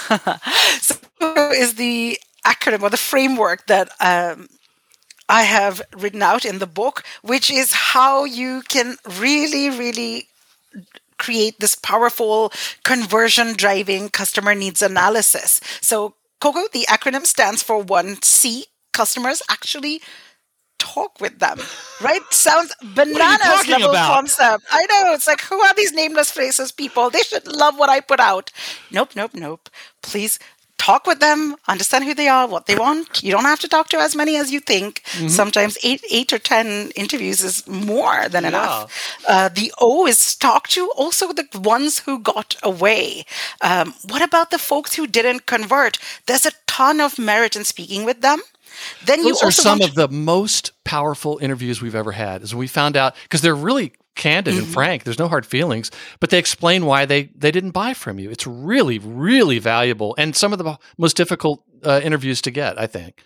is the acronym or the framework that um, I have written out in the book, which is how you can really, really create this powerful conversion-driving customer needs analysis. So COCO, the acronym, stands for one C, customers. Actually talk with them, right? Sounds bananas level about? Concept. I know. It's like, who are these nameless faces people? They should love what I put out. Nope, nope, nope. Please talk with them, understand who they are, what they want. You don't have to talk to as many as you think. Mm-hmm. Sometimes eight, eight or ten interviews is more than yeah. enough. Uh, the O is talk to also the ones who got away. Um, what about the folks who didn't convert? There's a ton of merit in speaking with them. Then Those you are some of the most powerful interviews we've ever had, is we found out, because they're really candid mm-hmm. and frank, there's no hard feelings, but they explain why they, they didn't buy from you. It's really, really valuable, and some of the most difficult uh, interviews to get, I think.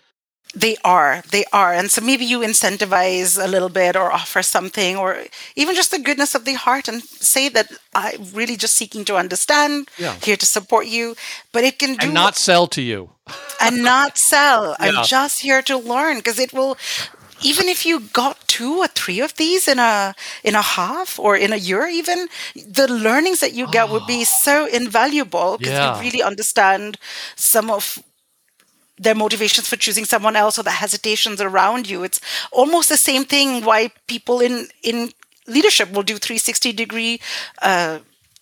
They are. They are. And so maybe you incentivize a little bit or offer something, or even just the goodness of the heart, and say that I'm really just seeking to understand, yeah. here to support you. But it can do... And not sell to you. And not sell. Yeah. I'm just here to learn, because it will... Even if you got two or three of these in a in a half or in a year, even the learnings that you get oh. would be so invaluable, because yeah. you really understand some of their motivations for choosing someone else, or the hesitations around you. It's almost the same thing why people in in leadership will do three sixty degree uh,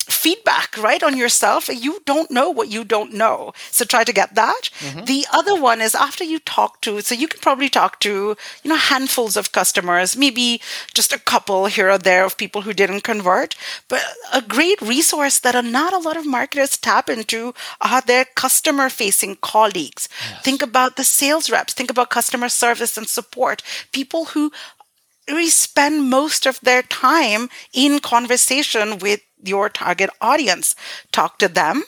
feedback, right, on yourself. You don't know what you don't know. So try to get that. Mm-hmm. The other one is after you talk to, so you can probably talk to, you know, handfuls of customers, maybe just a couple here or there of people who didn't convert. But a great resource that are not a lot of marketers tap into are their customer-facing colleagues. Yes. Think about the sales reps. Think about customer service and support. People who really spend most of their time in conversation with your target audience. Talk to them.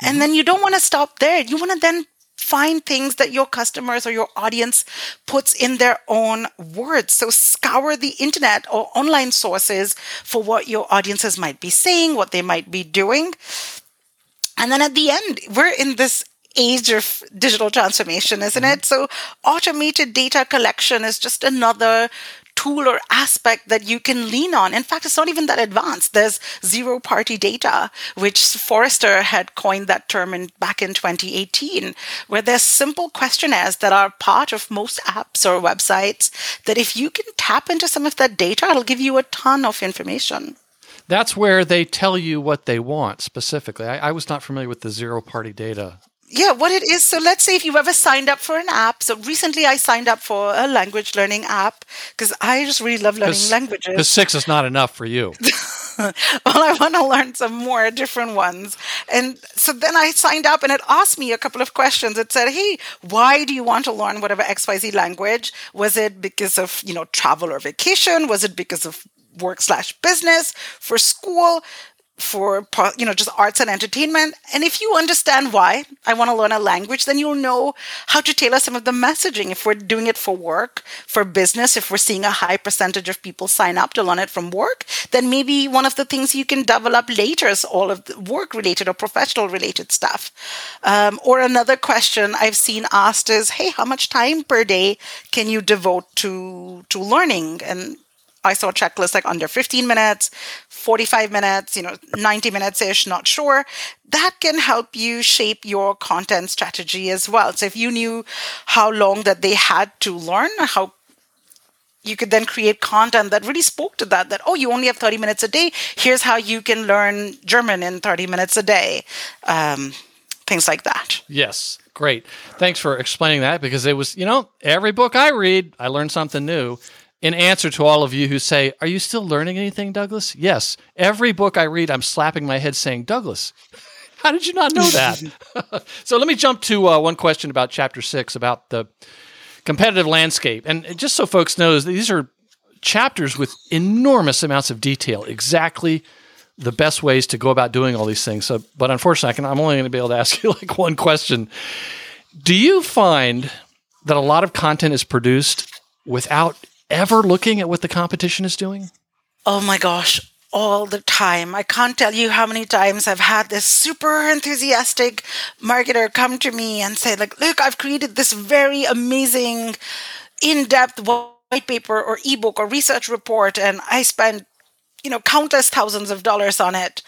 And mm-hmm. then you don't want to stop there. You want to then find things that your customers or your audience puts in their own words. So scour the internet or online sources for what your audiences might be saying, what they might be doing. And then at the end, we're in this age of digital transformation, isn't mm-hmm. it? So automated data collection is just another tool or aspect that you can lean on. In fact, it's not even that advanced. There's zero-party data, which Forrester had coined that term in, back in twenty eighteen, where there's simple questionnaires that are part of most apps or websites that if you can tap into some of that data, it'll give you a ton of information. That's where they tell you what they want specifically. I, I was not familiar with the zero-party data. Yeah, what it is, so let's say if you've ever signed up for an app. So recently I signed up for a language learning app because I just really love learning Cause, languages. Because six is not enough for you. Well, I want to learn some more different ones. And so then I signed up and it asked me a couple of questions. It said, hey, why do you want to learn whatever X Y Z language? Was it because of, you know, travel or vacation? Was it because of work slash business, for school? For, you know, just arts and entertainment. And if you understand why I want to learn a language, then you'll know how to tailor some of the messaging. If we're doing it for work, for business, if we're seeing a high percentage of people sign up to learn it from work, then maybe one of the things you can develop later is all of the work-related or professional-related stuff. Um, or another question I've seen asked is, hey, how much time per day can you devote to to learning? And I saw checklists like under fifteen minutes, forty-five minutes, you know, ninety minutes-ish, not sure. That can help you shape your content strategy as well. So if you knew how long that they had to learn, how you could then create content that really spoke to that, that, oh, you only have thirty minutes a day. Here's how you can learn German in thirty minutes a day. Um, things like that. Yes. Great. Thanks for explaining that, because it was, you know, every book I read, I learn something new. In answer to all of you who say, are you still learning anything, Douglas? Yes. Every book I read, I'm slapping my head saying, Douglas, how did you not know that? So let me jump to uh, one question about chapter six, about the competitive landscape. And just so folks know, these are chapters with enormous amounts of detail, exactly the best ways to go about doing all these things. So, but unfortunately, I can, I'm only going to be able to ask you like one question. Do you find that a lot of content is produced without ever looking at what the competition is doing? Oh my gosh, all the time. I can't tell you how many times I've had this super enthusiastic marketer come to me and say, like, look, I've created this very amazing in-depth white paper or ebook or research report, and I spent, you know, countless thousands of dollars on it,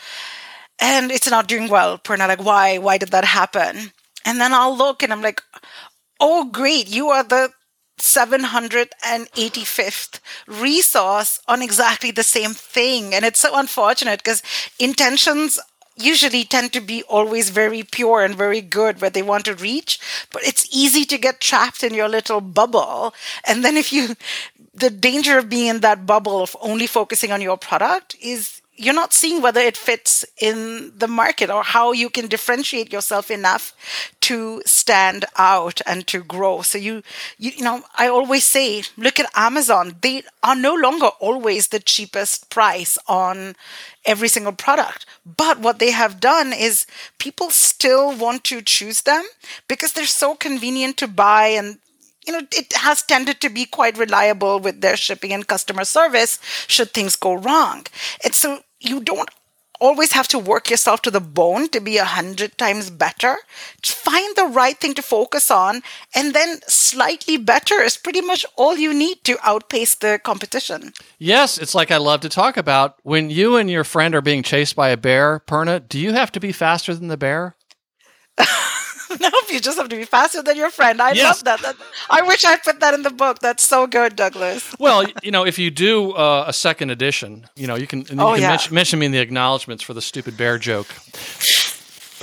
and it's not doing well. Purna, like, why? Why did that happen? And then I'll look and I'm like, oh, great, you are the seven hundred eighty-fifth resource on exactly the same thing. And it's so unfortunate, because intentions usually tend to be always very pure and very good where they want to reach, but it's easy to get trapped in your little bubble. And then if you, the danger of being in that bubble of only focusing on your product is you're not seeing whether it fits in the market or how you can differentiate yourself enough to stand out and to grow. So you, you, you know, I always say, look at Amazon. They are no longer always the cheapest price on every single product. But what they have done is people still want to choose them because they're so convenient to buy, and you know, it has tended to be quite reliable with their shipping and customer service should things go wrong. And so you don't always have to work yourself to the bone to be a hundred times better. Find the right thing to focus on, and then slightly better is pretty much all you need to outpace the competition. Yes, it's like I love to talk about. When you and your friend are being chased by a bear, Purna, do you have to be faster than the bear? Nope, you just have to be faster than your friend. I yes. love that. that. I wish I put that in the book. That's so good, Douglas. Well, you know, if you do uh, a second edition, you know, you can, and you oh, can yeah. mention, mention me in the acknowledgments for the stupid bear joke.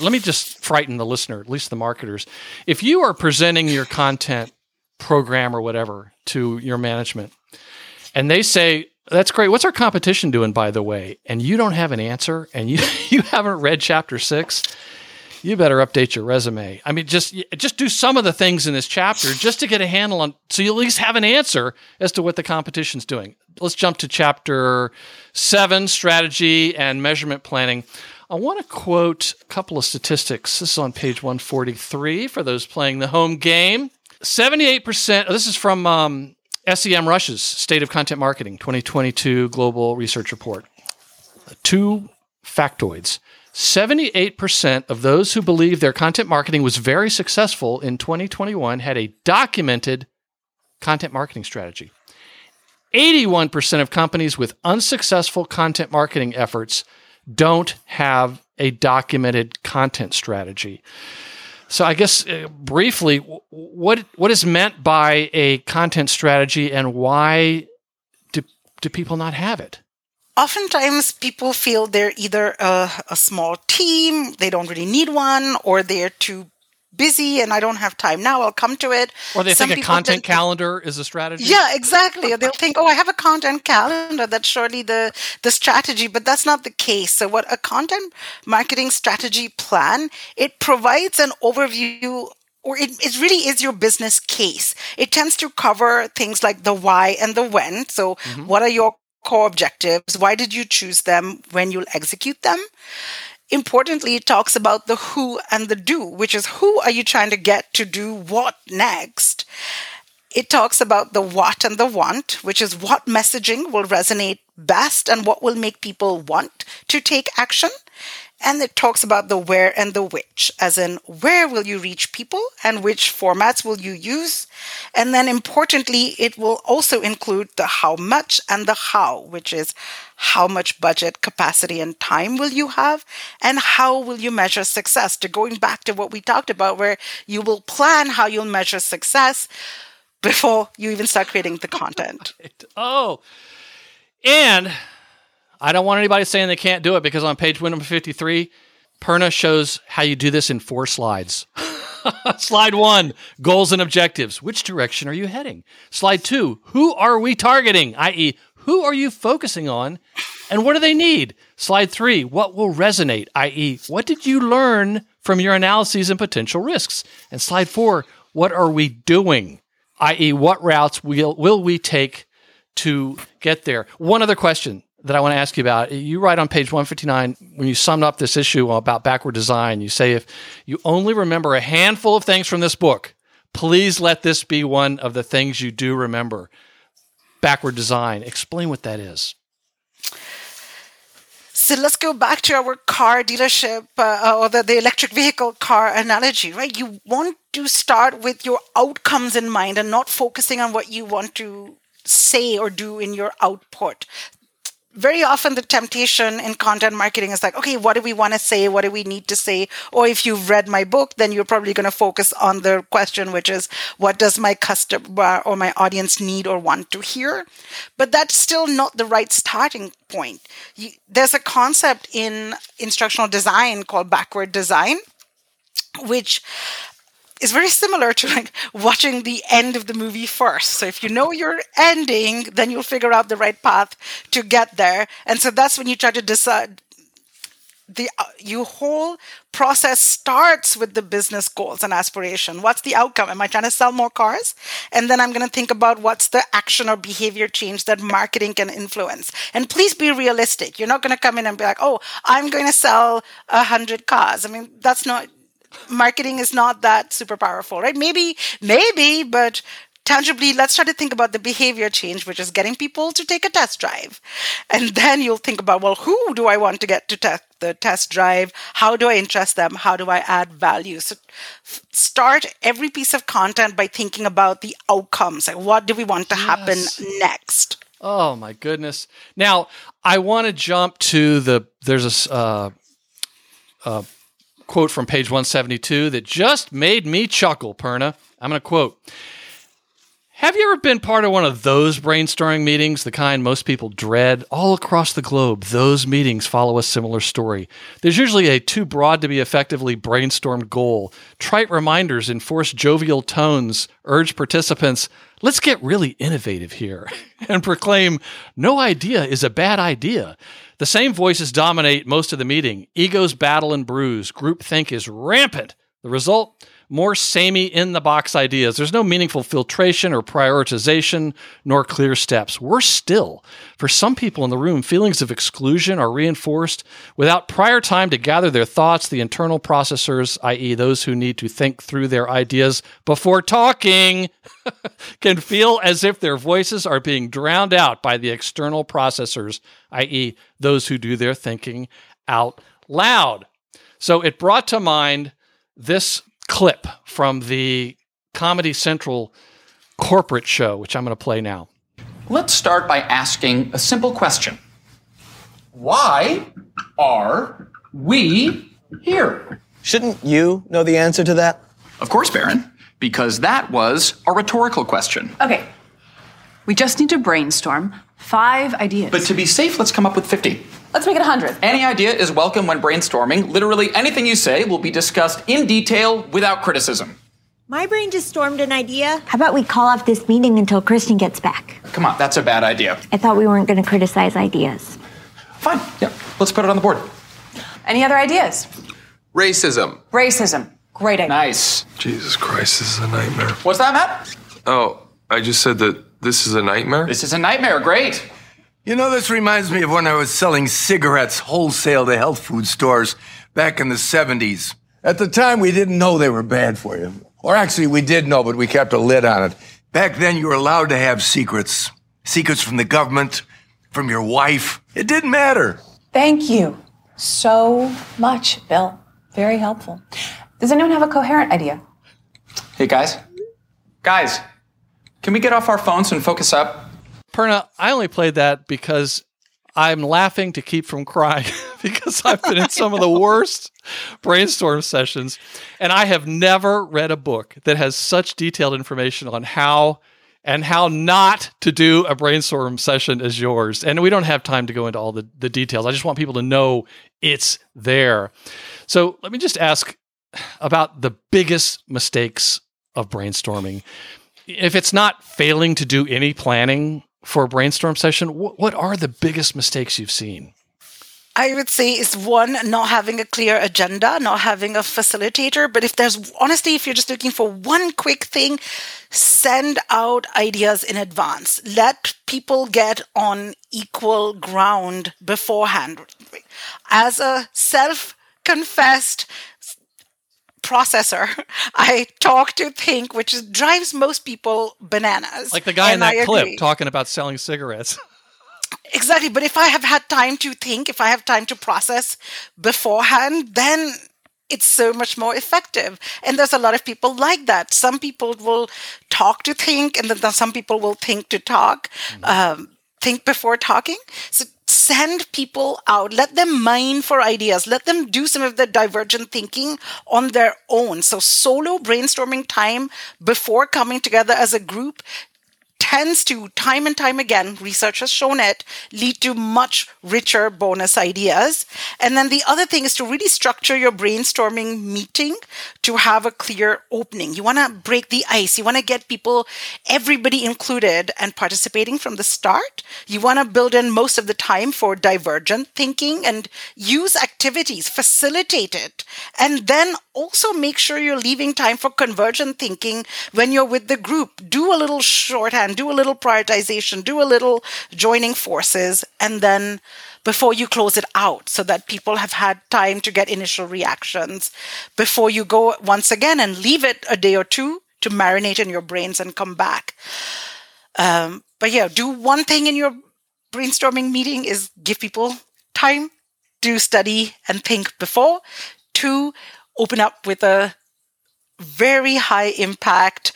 Let me just frighten the listener, at least the marketers. If you are presenting your content program or whatever to your management, and they say, that's great, what's our competition doing, by the way? And you don't have an answer, and you, you haven't read chapter six, you better update your resume. I mean, just just do some of the things in this chapter just to get a handle on, so you at least have an answer as to what the competition's doing. Let's jump to chapter seven, strategy and measurement planning. I want to quote a couple of statistics. This is on page one forty-three for those playing the home game. seventy-eight percent, oh, this is from um, S E M Rush's State of Content Marketing twenty twenty-two Global Research Report. Two factoids. seventy-eight percent of those who believe their content marketing was very successful in twenty twenty-one had a documented content marketing strategy. eighty-one percent of companies with unsuccessful content marketing efforts don't have a documented content strategy. So I guess uh, briefly, what what is meant by a content strategy, and why do, do people not have it? Oftentimes, people feel they're either a, a small team, they don't really need one, or they're too busy and I don't have time now, I'll come to it. Or they Some think a content calendar is a strategy. Yeah, exactly. They'll think, oh, I have a content calendar, that's surely the, the strategy, but that's not the case. So what a content marketing strategy plan, it provides an overview, or it, it really is your business case. It tends to cover things like the why and the when. So mm-hmm. what are your core objectives? Why did you choose them? When you'll execute them? Importantly, it talks about the who and the do, which is who are you trying to get to do what next? It talks about the what and the want, which is what messaging will resonate best and what will make people want to take action. And it talks about the where and the which, as in where will you reach people and which formats will you use. And then importantly, it will also include the how much and the how, which is how much budget, capacity, and time will you have, and how will you measure success. To going back to what we talked about, where you will plan how you'll measure success before you even start creating the content. Oh, and I don't want anybody saying they can't do it, because on page one fifty-three, Purna shows how you do this in four slides. Slide one, goals and objectives. Which direction are you heading? Slide two, who are we targeting? that is, who are you focusing on and what do they need? Slide three, what will resonate? that is, what did you learn from your analyses and potential risks? And slide four, what are we doing? that is, what routes will, will we take to get there? One other question that I want to ask you about. You write on page one fifty-nine, when you summed up this issue about backward design, you say, if you only remember a handful of things from this book, please let this be one of the things you do remember. Backward design. Explain what that is. So let's go back to our car dealership uh, or the, the electric vehicle car analogy, right? You want to start with your outcomes in mind and not focusing on what you want to say or do in your output. Very often the temptation in content marketing is like, okay, what do we want to say? What do we need to say? Or if you've read my book, then you're probably going to focus on the question, which is, what does my customer or my audience need or want to hear? But that's still not the right starting point. You, there's a concept in instructional design called backward design, which is very similar to like watching the end of the movie first. So if you know your ending, then you'll figure out the right path to get there. And so that's when you try to decide. The uh, your whole process starts with the business goals and aspiration. What's the outcome? Am I trying to sell more cars? And then I'm going to think about what's the action or behavior change that marketing can influence. And please be realistic. You're not going to come in and be like, oh, I'm going to sell one hundred cars. I mean, that's not, marketing is not that super powerful, right? Maybe, maybe, but tangibly, let's try to think about the behavior change, which is getting people to take a test drive. And then you'll think about, well, who do I want to get to test the test drive? How do I interest them? How do I add value? So f- start every piece of content by thinking about the outcomes. Like, what do we want to happen yes. next? Oh, my goodness. Now, I want to jump to the, there's a uh, uh, quote from page one seventy-two that just made me chuckle, Purna. I'm going to quote. Have you ever been part of one of those brainstorming meetings, the kind most people dread? All across the globe, those meetings follow a similar story. There's usually a too broad to be effectively brainstormed goal. Trite reminders enforce jovial tones, urge participants, let's get really innovative here, and proclaim, no idea is a bad idea. The same voices dominate most of the meeting. Egos battle and bruise. Groupthink is rampant. The result? More samey in-the-box ideas. There's no meaningful filtration or prioritization, nor clear steps. Worse still, for some people in the room, feelings of exclusion are reinforced without prior time to gather their thoughts. The internal processors, that is those who need to think through their ideas before talking, can feel as if their voices are being drowned out by the external processors, that is those who do their thinking out loud. So it brought to mind this clip from the Comedy Central corporate show, which I'm going to play now. Let's start by asking a simple question. Why are we here? Shouldn't you know the answer to that? Of course, Baron, because that was a rhetorical question. Okay, we just need to brainstorm five ideas. But to be safe, let's come up with fifty. Let's make it one hundred. Any idea is welcome when brainstorming. Literally anything you say will be discussed in detail without criticism. My brain just stormed an idea. How about we call off this meeting until Kristen gets back? Come on, that's a bad idea. I thought we weren't going to criticize ideas. Fine, yeah, let's put it on the board. Any other ideas? Racism. Racism. Great idea. Nice. Jesus Christ, this is a nightmare. What's that, Matt? Oh, I just said that this is a nightmare? This is a nightmare, great. You know, this reminds me of when I was selling cigarettes wholesale to health food stores back in the seventies. At the time, we didn't know they were bad for you. Or actually, we did know, but we kept a lid on it. Back then, you were allowed to have secrets. Secrets from the government, from your wife. It didn't matter. Thank you so much, Bill. Very helpful. Does anyone have a coherent idea? Hey, guys. Guys, can we get off our phones and focus up? Purna, I only played that because I'm laughing to keep from crying because I've been in some of the worst brainstorm sessions, and I have never read a book that has such detailed information on how and how not to do a brainstorm session as yours. And we don't have time to go into all the, the details. I just want people to know it's there. So let me just ask about the biggest mistakes of brainstorming. If it's not failing to do any planning for a brainstorm session, what are the biggest mistakes you've seen? I would say is one, not having a clear agenda, not having a facilitator. But if there's, honestly, if you're just looking for one quick thing, send out ideas in advance. Let people get on equal ground beforehand. As a self-confessed processor, I talk to think, which is, drives most people bananas. Like the guy in that I clip agree. Talking about selling cigarettes. Exactly. But if I have had time to think, if I have time to process beforehand, then it's so much more effective. And there's a lot of people like that. Some people will talk to think, and then some people will think to talk, mm-hmm. um, think before talking. So send people out. Let them mine for ideas. Let them do some of the divergent thinking on their own. So solo brainstorming time before coming together as a group tends to, time and time again, research has shown it, lead to much richer bonus ideas. And then the other thing is to really structure your brainstorming meeting to have a clear opening. You want to break the ice. You want to get people, everybody included, and participating from the start. You want to build in most of the time for divergent thinking and use activities, facilitate it. And then also make sure you're leaving time for convergent thinking when you're with the group. Do a little shorthand, do a little prioritization, do a little joining forces, and then before you close it out so that people have had time to get initial reactions before you go once again and leave it a day or two to marinate in your brains and come back. Um, but yeah, do one thing in your brainstorming meeting is give people time to study and think before. Two, open up with a very high impact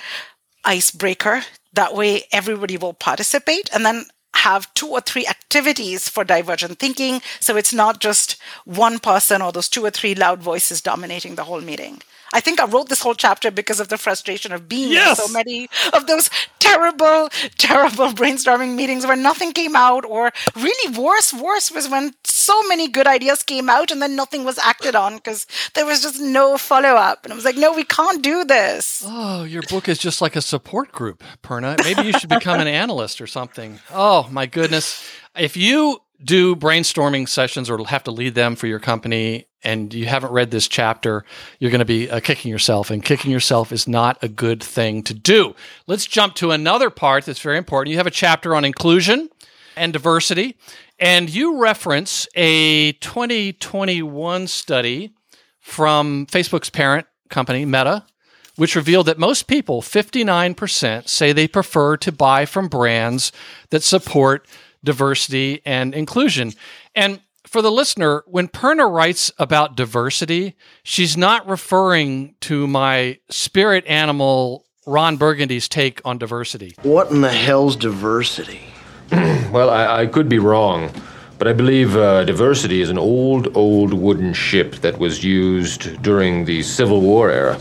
icebreaker. That way everybody will participate, and then have two or three activities for divergent thinking. So it's not just one person or those two or three loud voices dominating the whole meeting. I think I wrote this whole chapter because of the frustration of being yes. in so many of those terrible, terrible brainstorming meetings where nothing came out, or really worse, worse was when so many good ideas came out and then nothing was acted on because there was just no follow-up. And I was like, no, we can't do this. Oh, your book is just like a support group, Purna. Maybe you should become an analyst or something. Oh, my goodness. If you do brainstorming sessions or have to lead them for your company and you haven't read this chapter, you're going to be uh, kicking yourself, and kicking yourself is not a good thing to do. Let's jump to another part that's very important. You have a chapter on inclusion and diversity, and you reference a twenty twenty-one study from Facebook's parent company, Meta, which revealed that most people, fifty-nine percent, say they prefer to buy from brands that support diversity and inclusion. And for the listener, when Purna writes about diversity, she's not referring to my spirit animal, Ron Burgundy's take on diversity. What in the hell's diversity? Well, I, I could be wrong, but I believe uh, diversity is an old, old wooden ship that was used during the Civil War era.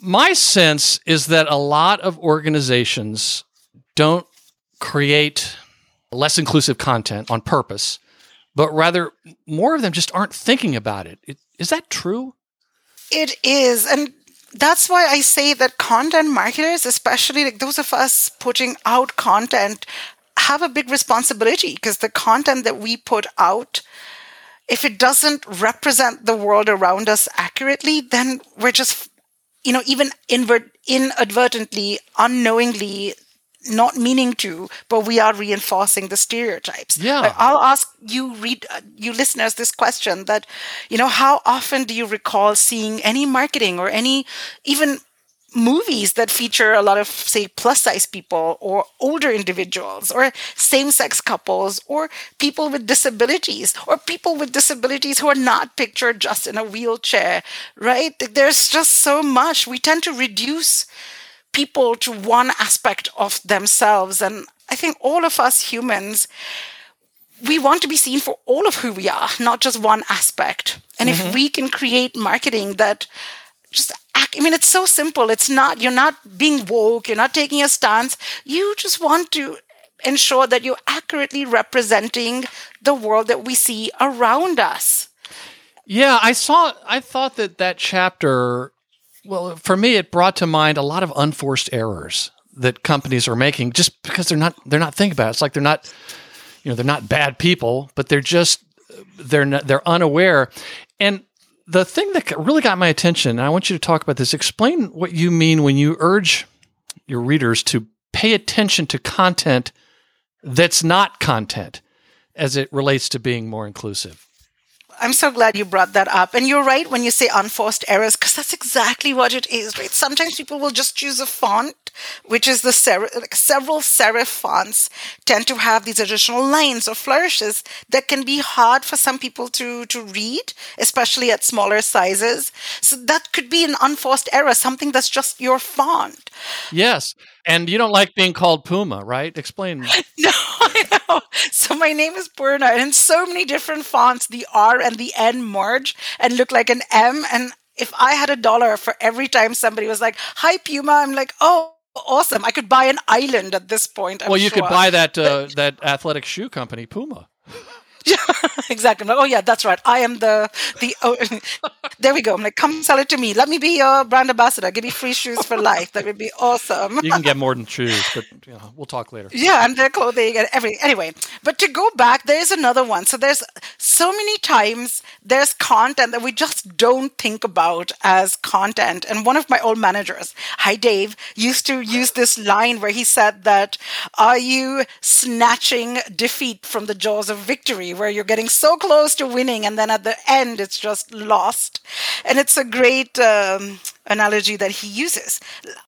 My sense is that a lot of organizations don't create less inclusive content on purpose, but rather more of them just aren't thinking about it. it. Is that true? It is. And that's why I say that content marketers, especially like those of us putting out content, have a big responsibility, because the content that we put out, if it doesn't represent the world around us accurately, then we're just, you know, even invert- inadvertently, unknowingly, not meaning to, but we are reinforcing the stereotypes. Yeah. Like I'll ask you, read uh, you listeners, this question that, you know, how often do you recall seeing any marketing or any even movies that feature a lot of, say, plus size people or older individuals or same sex couples or people with disabilities or people with disabilities who are not pictured just in a wheelchair, right? There's just so much. We tend to reduce people to one aspect of themselves. And I think all of us humans, we want to be seen for all of who we are, not just one aspect. And mm-hmm. if we can create marketing that just, I mean, it's so simple. It's not, you're not being woke, you're not taking a stance. You just want to ensure that you're accurately representing the world that we see around us. Yeah, I saw, I thought that that chapter... Well, for me, it brought to mind a lot of unforced errors that companies are making just because they're not they're not thinking about it. It's like they're not, you know, they're not bad people, but they're just they're not, they're unaware. And the thing that really got my attention, and I want you to talk about this, explain what you mean when you urge your readers to pay attention to content that's not content as it relates to being more inclusive. I'm so glad you brought that up. And you're right when you say unforced errors, because that's exactly what it is, right? Sometimes people will just choose a font, which is the ser- like several serif fonts tend to have these additional lines or flourishes that can be hard for some people to, to read, especially at smaller sizes. So that could be an unforced error, something that's just your font. Yes. And you don't like being called Puma, right? Explain. No, I know. So my name is Purna, and in so many different fonts, the R and the N merge and look like an M. And if I had a dollar for every time somebody was like, hi, Puma, I'm like, oh, awesome. I could buy an island at this point. I'm well, you sure. could buy that uh, that athletic shoe company, Puma. Yeah, exactly. I'm like, oh yeah, that's right. I am the the. Oh, there we go. I'm like, come sell it to me. Let me be your brand ambassador. Give me free shoes for life. That would be awesome. You can get more than shoes, but you know, we'll talk later. Yeah, and their clothing and everything. Anyway, but to go back, there's another one. So there's so many times there's content that we just don't think about as content. And one of my old managers, hi Dave, used to use this line where he said that, "Are you snatching defeat from the jaws of victory?" Where you're getting so close to winning and then at the end it's just lost. And it's a great um, analogy that he uses.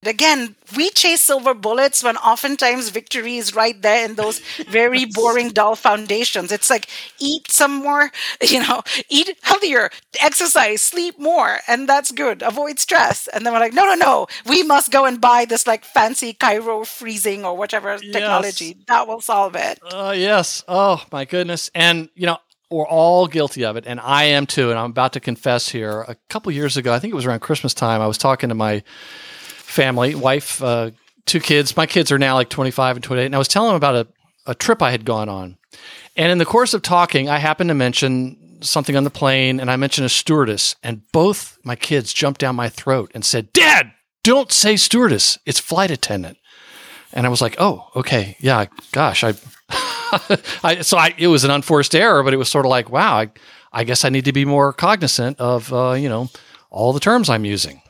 Again, we chase silver bullets when oftentimes victory is right there in those very boring, dull foundations. It's like, eat some more, you know, eat healthier, exercise, sleep more, and that's good. Avoid stress. And then we're like, no, no, no, we must go and buy this like fancy Cairo freezing or whatever yes. technology. That will solve it. Uh, yes. Oh, my goodness. And And, you know, we're all guilty of it, and I am too, and I'm about to confess here. A couple years ago, I think it was around Christmas time, I was talking to my family, wife, uh, two kids. My kids are now like twenty-five and twenty-eight, and I was telling them about a, a trip I had gone on. And in the course of talking, I happened to mention something on the plane, and I mentioned a stewardess, and both my kids jumped down my throat and said, "Dad, don't say stewardess. It's flight attendant." And I was like, oh, okay, yeah, gosh, I... I, so I, it was an unforced error, but it was sort of like, wow, I, I guess I need to be more cognizant of, uh, you know, all the terms I'm using.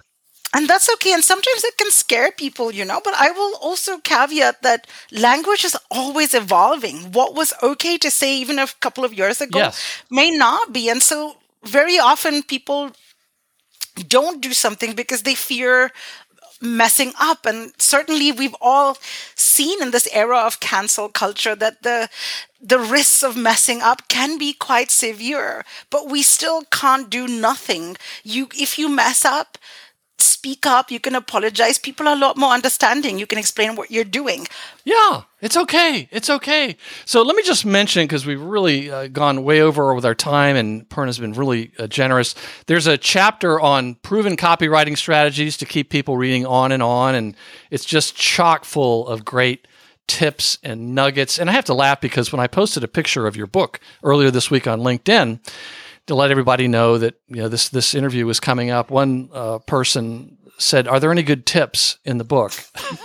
And that's okay. And sometimes it can scare people, you know, but I will also caveat that language is always evolving. What was okay to say even a couple of years ago yes. may not be. And so very often people don't do something because they fear messing up. And certainly we've all seen in this era of cancel culture that the the risks of messing up can be quite severe, but we still can't do nothing. You, if you mess up, speak up, you can apologize. People are a lot more understanding. You can explain what you're doing. Yeah, it's okay. It's okay. So let me just mention, because we've really uh, gone way over with our time, and Purna's been really uh, generous. There's a chapter on proven copywriting strategies to keep people reading on and on, and it's just chock full of great tips and nuggets. And I have to laugh because when I posted a picture of your book earlier this week on LinkedIn, to let everybody know that you know this this interview was coming up, one uh, person said, "Are there any good tips in the book?"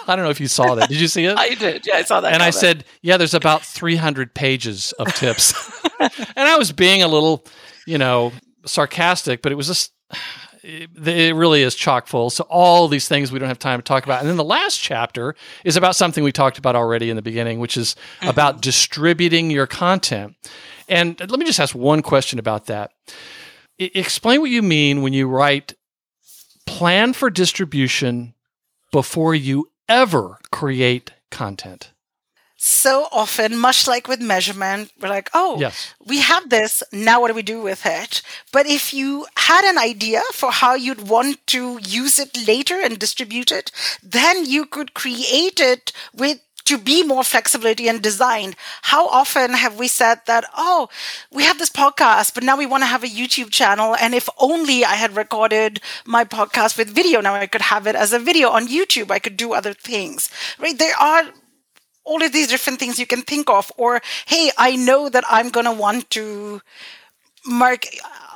I don't know if you saw that. Did you see it? I did. Yeah, I saw that. And comment. I said, "Yeah, there's about three hundred pages of tips." And I was being a little, you know, sarcastic, but it was just it, it really is chock full. So all these things we don't have time to talk about. And then the last chapter is about something we talked about already in the beginning, which is mm-hmm. about distributing your content. And let me just ask one question about that. I- explain what you mean when you write, plan for distribution before you ever create content. So often, much like with measurement, we're like, oh, yes. we have this. Now what do we do with it? But if you had an idea for how you'd want to use it later and distribute it, then you could create it with to be more flexibility and design. How often have we said that, oh, we have this podcast, but now we want to have a YouTube channel. And if only I had recorded my podcast with video, now I could have it as a video on YouTube. I could do other things, right? There are all of these different things you can think of. Or, hey, I know that I'm going to want to Mark,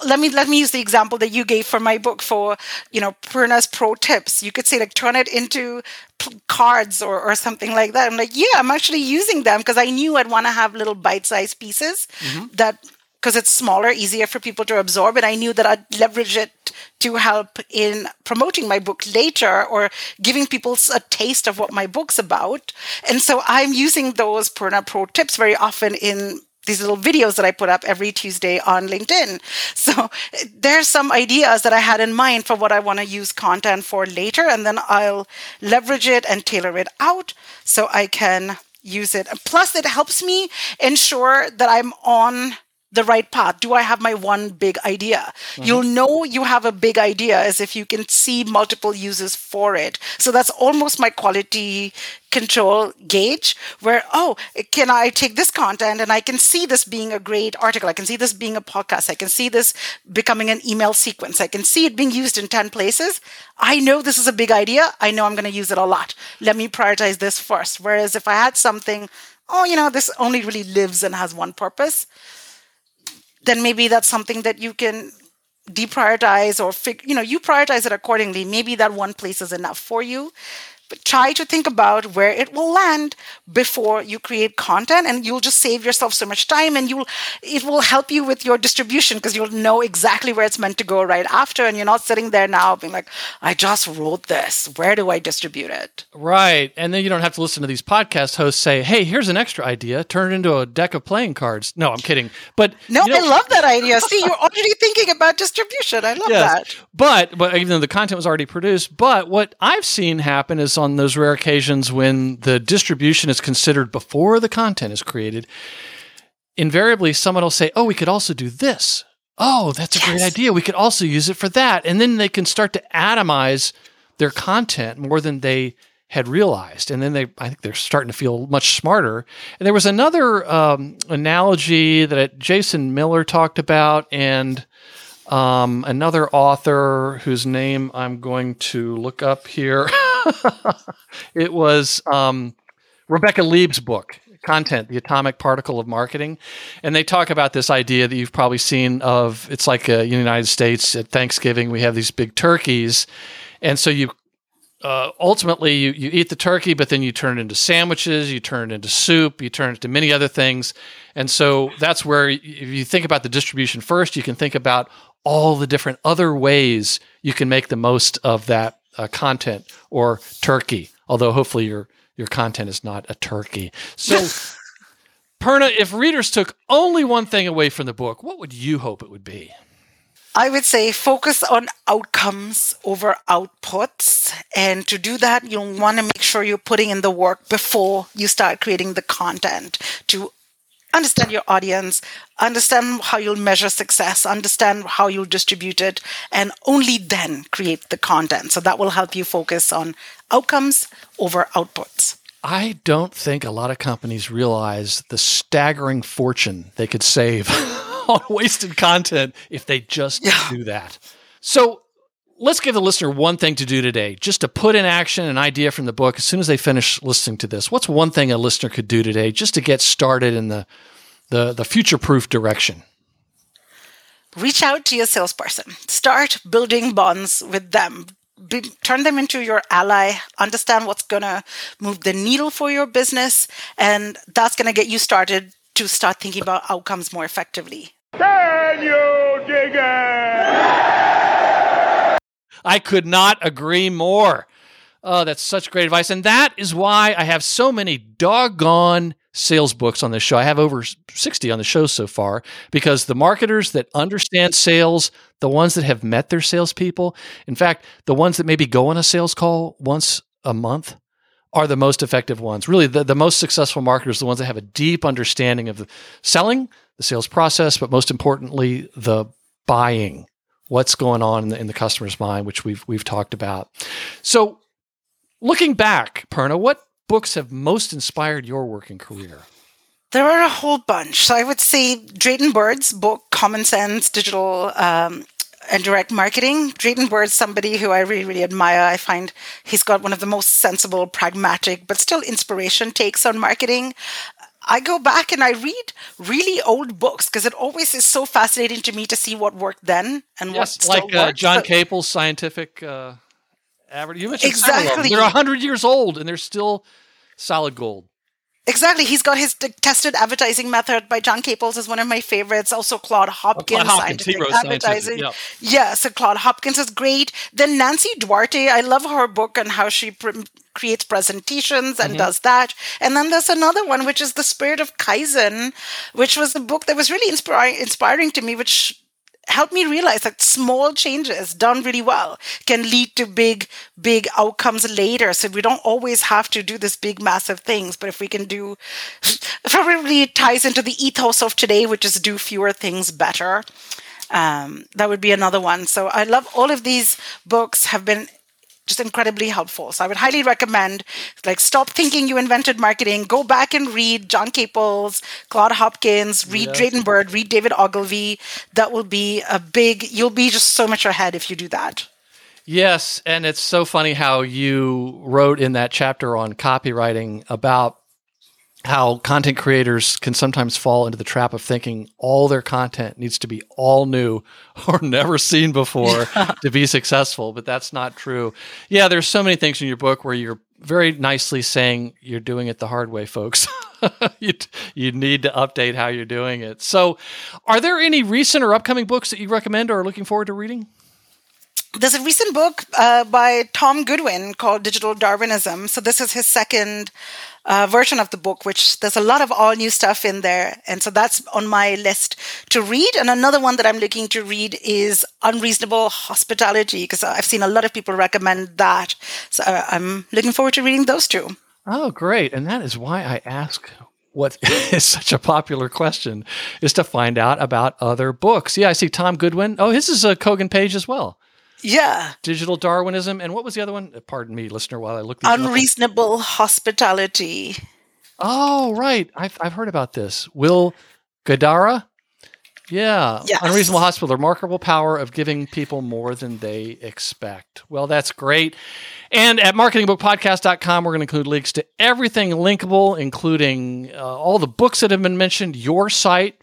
let me let me use the example that you gave for my book for, you know, Purna's pro tips. You could say like turn it into p- cards or, or something like that. I'm like, yeah, I'm actually using them because I knew I'd want to have little bite-sized pieces mm-hmm. that because it's smaller, easier for people to absorb. And I knew that I'd leverage it to help in promoting my book later or giving people a taste of what my book's about. And so I'm using those Purna pro tips very often in these little videos that I put up every Tuesday on LinkedIn. So there's some ideas that I had in mind for what I want to use content for later, and then I'll leverage it and tailor it out so I can use it. Plus, it helps me ensure that I'm on the right path? Do I have my one big idea? Mm-hmm. You'll know you have a big idea as if you can see multiple uses for it. So that's almost my quality control gauge where, oh, can I take this content and I can see this being a great article. I can see this being a podcast. I can see this becoming an email sequence. I can see it being used in ten places. I know this is a big idea. I know I'm going to use it a lot. Let me prioritize this first. Whereas if I had something, oh, you know, this only really lives and has one purpose, then maybe that's something that you can deprioritize or, fig- you know, you prioritize it accordingly. Maybe that one place is enough for you. But try to think about where it will land before you create content, and you'll just save yourself so much time, and you'll it will help you with your distribution because you'll know exactly where it's meant to go right after, and you're not sitting there now being like, I just wrote this. Where do I distribute it? Right. And then you don't have to listen to these podcast hosts say, hey, here's an extra idea. Turn it into a deck of playing cards. No, I'm kidding. But No, you know- I love that idea. See, you're already thinking about distribution. I love yes. that. But, but even though the content was already produced, but what I've seen happen is on those rare occasions when the distribution is considered before the content is created, invariably someone will say, oh, we could also do this. Oh, that's a yes. great idea. We could also use it for that. And then they can start to atomize their content more than they had realized. And then they, I think they're starting to feel much smarter. And there was another um, analogy that Jason Miller talked about, and um, another author whose name I'm going to look up here. It was um, Rebecca Lieb's book, Content, The Atomic Particle of Marketing. And they talk about this idea that you've probably seen of, it's like uh, in the United States at Thanksgiving, we have these big turkeys. And so you uh, ultimately you, you eat the turkey, but then you turn it into sandwiches, you turn it into soup, you turn it into many other things. And so that's where if you think about the distribution first, you can think about all the different other ways you can make the most of that Uh, content or turkey, although hopefully your your content is not a turkey. So, Purna, if readers took only one thing away from the book, what would you hope it would be? I would say focus on outcomes over outputs. And to do that, you'll want to make sure you're putting in the work before you start creating the content to understand your audience, understand how you'll measure success, understand how you'll distribute it, and only then create the content. So that will help you focus on outcomes over outputs. I don't think a lot of companies realize the staggering fortune they could save on wasted content if they just yeah. do that. So let's give the listener one thing to do today, just to put in action an idea from the book as soon as they finish listening to this. What's one thing a listener could do today just to get started in the the, the future-proof direction? Reach out to your salesperson. Start building bonds with them. Be, turn them into your ally, understand what's going to move the needle for your business, and that's going to get you started to start thinking about outcomes more effectively. Can you dig it? I could not agree more. Oh, that's such great advice. And that is why I have so many doggone sales books on this show. I have over sixty on the show so far, because the marketers that understand sales, the ones that have met their salespeople, in fact, the ones that maybe go on a sales call once a month, are the most effective ones. Really, the, the most successful marketers, the ones that have a deep understanding of the selling, the sales process, but most importantly, the buying. What's going on in the, in the customer's mind, which we've we've talked about. So, looking back, Purna, what books have most inspired your working career? There are a whole bunch. So, I would say Drayton Bird's book, Common Sense, Digital um, and Direct Marketing. Drayton Bird's somebody who I really, really admire. I find he's got one of the most sensible, pragmatic, but still inspiration takes on marketing. I go back and I read really old books because it always is so fascinating to me to see what worked then and yes, what still like, uh, works. John so, Caples' Scientific uh, Advertising. Exactly. They're one hundred years old and they're still solid gold. Exactly. He's got his t- tested advertising method by John Caples is one of my favorites. Also, Claude Hopkins, oh, Claude Hopkins Scientific Advertising. Scientific, yeah. yeah, so Claude Hopkins is great. Then Nancy Duarte, I love her book and how she pr- creates presentations and mm-hmm. does that. And then there's another one, which is The Spirit of Kaizen, which was a book that was really inspir- inspiring to me, which helped me realize that small changes done really well can lead to big, big outcomes later. So we don't always have to do this big, massive things. But if we can do, probably ties into the ethos of today, which is do fewer things better. Um, that would be another one. So I love all of these books have been just incredibly helpful. So I would highly recommend, like, stop thinking you invented marketing. Go back and read John Caples, Claude Hopkins, read yeah. Drayton Bird, read David Ogilvy. That will be a big, you'll be just so much ahead if you do that. Yes. And it's so funny how you wrote in that chapter on copywriting about how content creators can sometimes fall into the trap of thinking all their content needs to be all new or never seen before to be successful, but that's not true. Yeah, there's so many things in your book where you're very nicely saying you're doing it the hard way, folks. you, you need to update how you're doing it. So are there any recent or upcoming books that you recommend or are looking forward to reading? There's a recent book uh, by Tom Goodwin called Digital Darwinism. So this is his second uh, version of the book, which there's a lot of all new stuff in there. And so that's on my list to read. And another one that I'm looking to read is Unreasonable Hospitality, because I've seen a lot of people recommend that. So uh, I'm looking forward to reading those two. Oh, great. And that is why I ask what is such a popular question, is to find out about other books. Yeah, I see Tom Goodwin. Oh, his is a Kogan Page as well. Yeah. Digital Darwinism. And what was the other one? Pardon me, listener, while I look these Unreasonable up. Hospitality. Oh, right. I've, I've heard about this. Will Gadara? Yeah. Yes. Unreasonable Hospital, the remarkable power of giving people more than they expect. Well, that's great. And at marketing book podcast dot com, we're going to include links to everything linkable, including uh, all the books that have been mentioned, your site,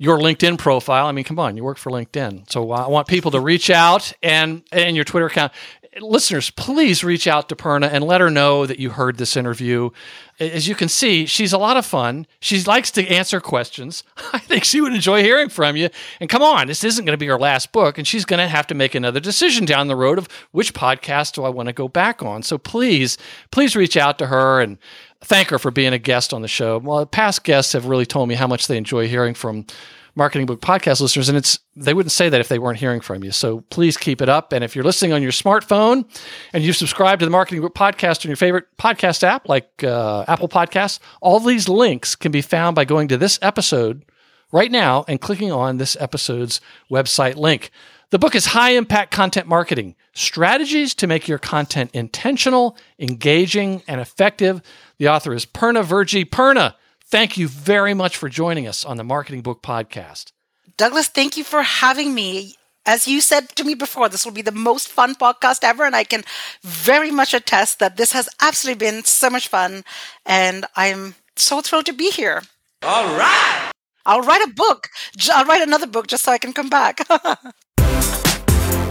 your LinkedIn profile. I mean, come on, you work for LinkedIn. So I want people to reach out, and, and your Twitter account. Listeners, please reach out to Purna and let her know that you heard this interview. As you can see, she's a lot of fun. She likes to answer questions. I think she would enjoy hearing from you. And come on, this isn't going to be her last book, and she's going to have to make another decision down the road of which podcast do I want to go back on. So please, please reach out to her and thank her for being a guest on the show. Well, past guests have really told me how much they enjoy hearing from Marketing Book Podcast listeners, and it's they wouldn't say that if they weren't hearing from you. So please keep it up. And if you're listening on your smartphone and you've subscribed to the Marketing Book Podcast on your favorite podcast app, like uh, Apple Podcasts, all these links can be found by going to this episode right now and clicking on this episode's website link. The book is High Impact Content Marketing, Strategies to Make Your Content Intentional, Engaging, and Effective. The author is Purna Virji. Purna, thank you very much for joining us on the Marketing Book Podcast. Douglas, thank you for having me. As you said to me before, this will be the most fun podcast ever, and I can very much attest that this has absolutely been so much fun, and I'm so thrilled to be here. All right. I'll write a book. I'll write another book just so I can come back.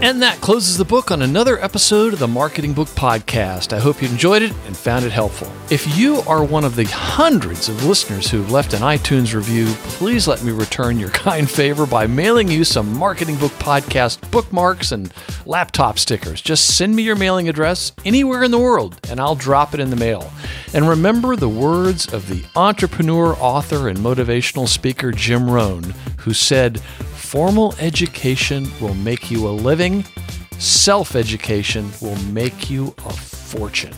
And that closes the book on another episode of the Marketing Book Podcast. I hope you enjoyed it and found it helpful. If you are one of the hundreds of listeners who've left an iTunes review, please let me return your kind favor by mailing you some Marketing Book Podcast bookmarks and laptop stickers. Just send me your mailing address anywhere in the world, and I'll drop it in the mail. And remember the words of the entrepreneur, author, and motivational speaker Jim Rohn, who said, "Formal education will make you a living. Self-education will make you a fortune."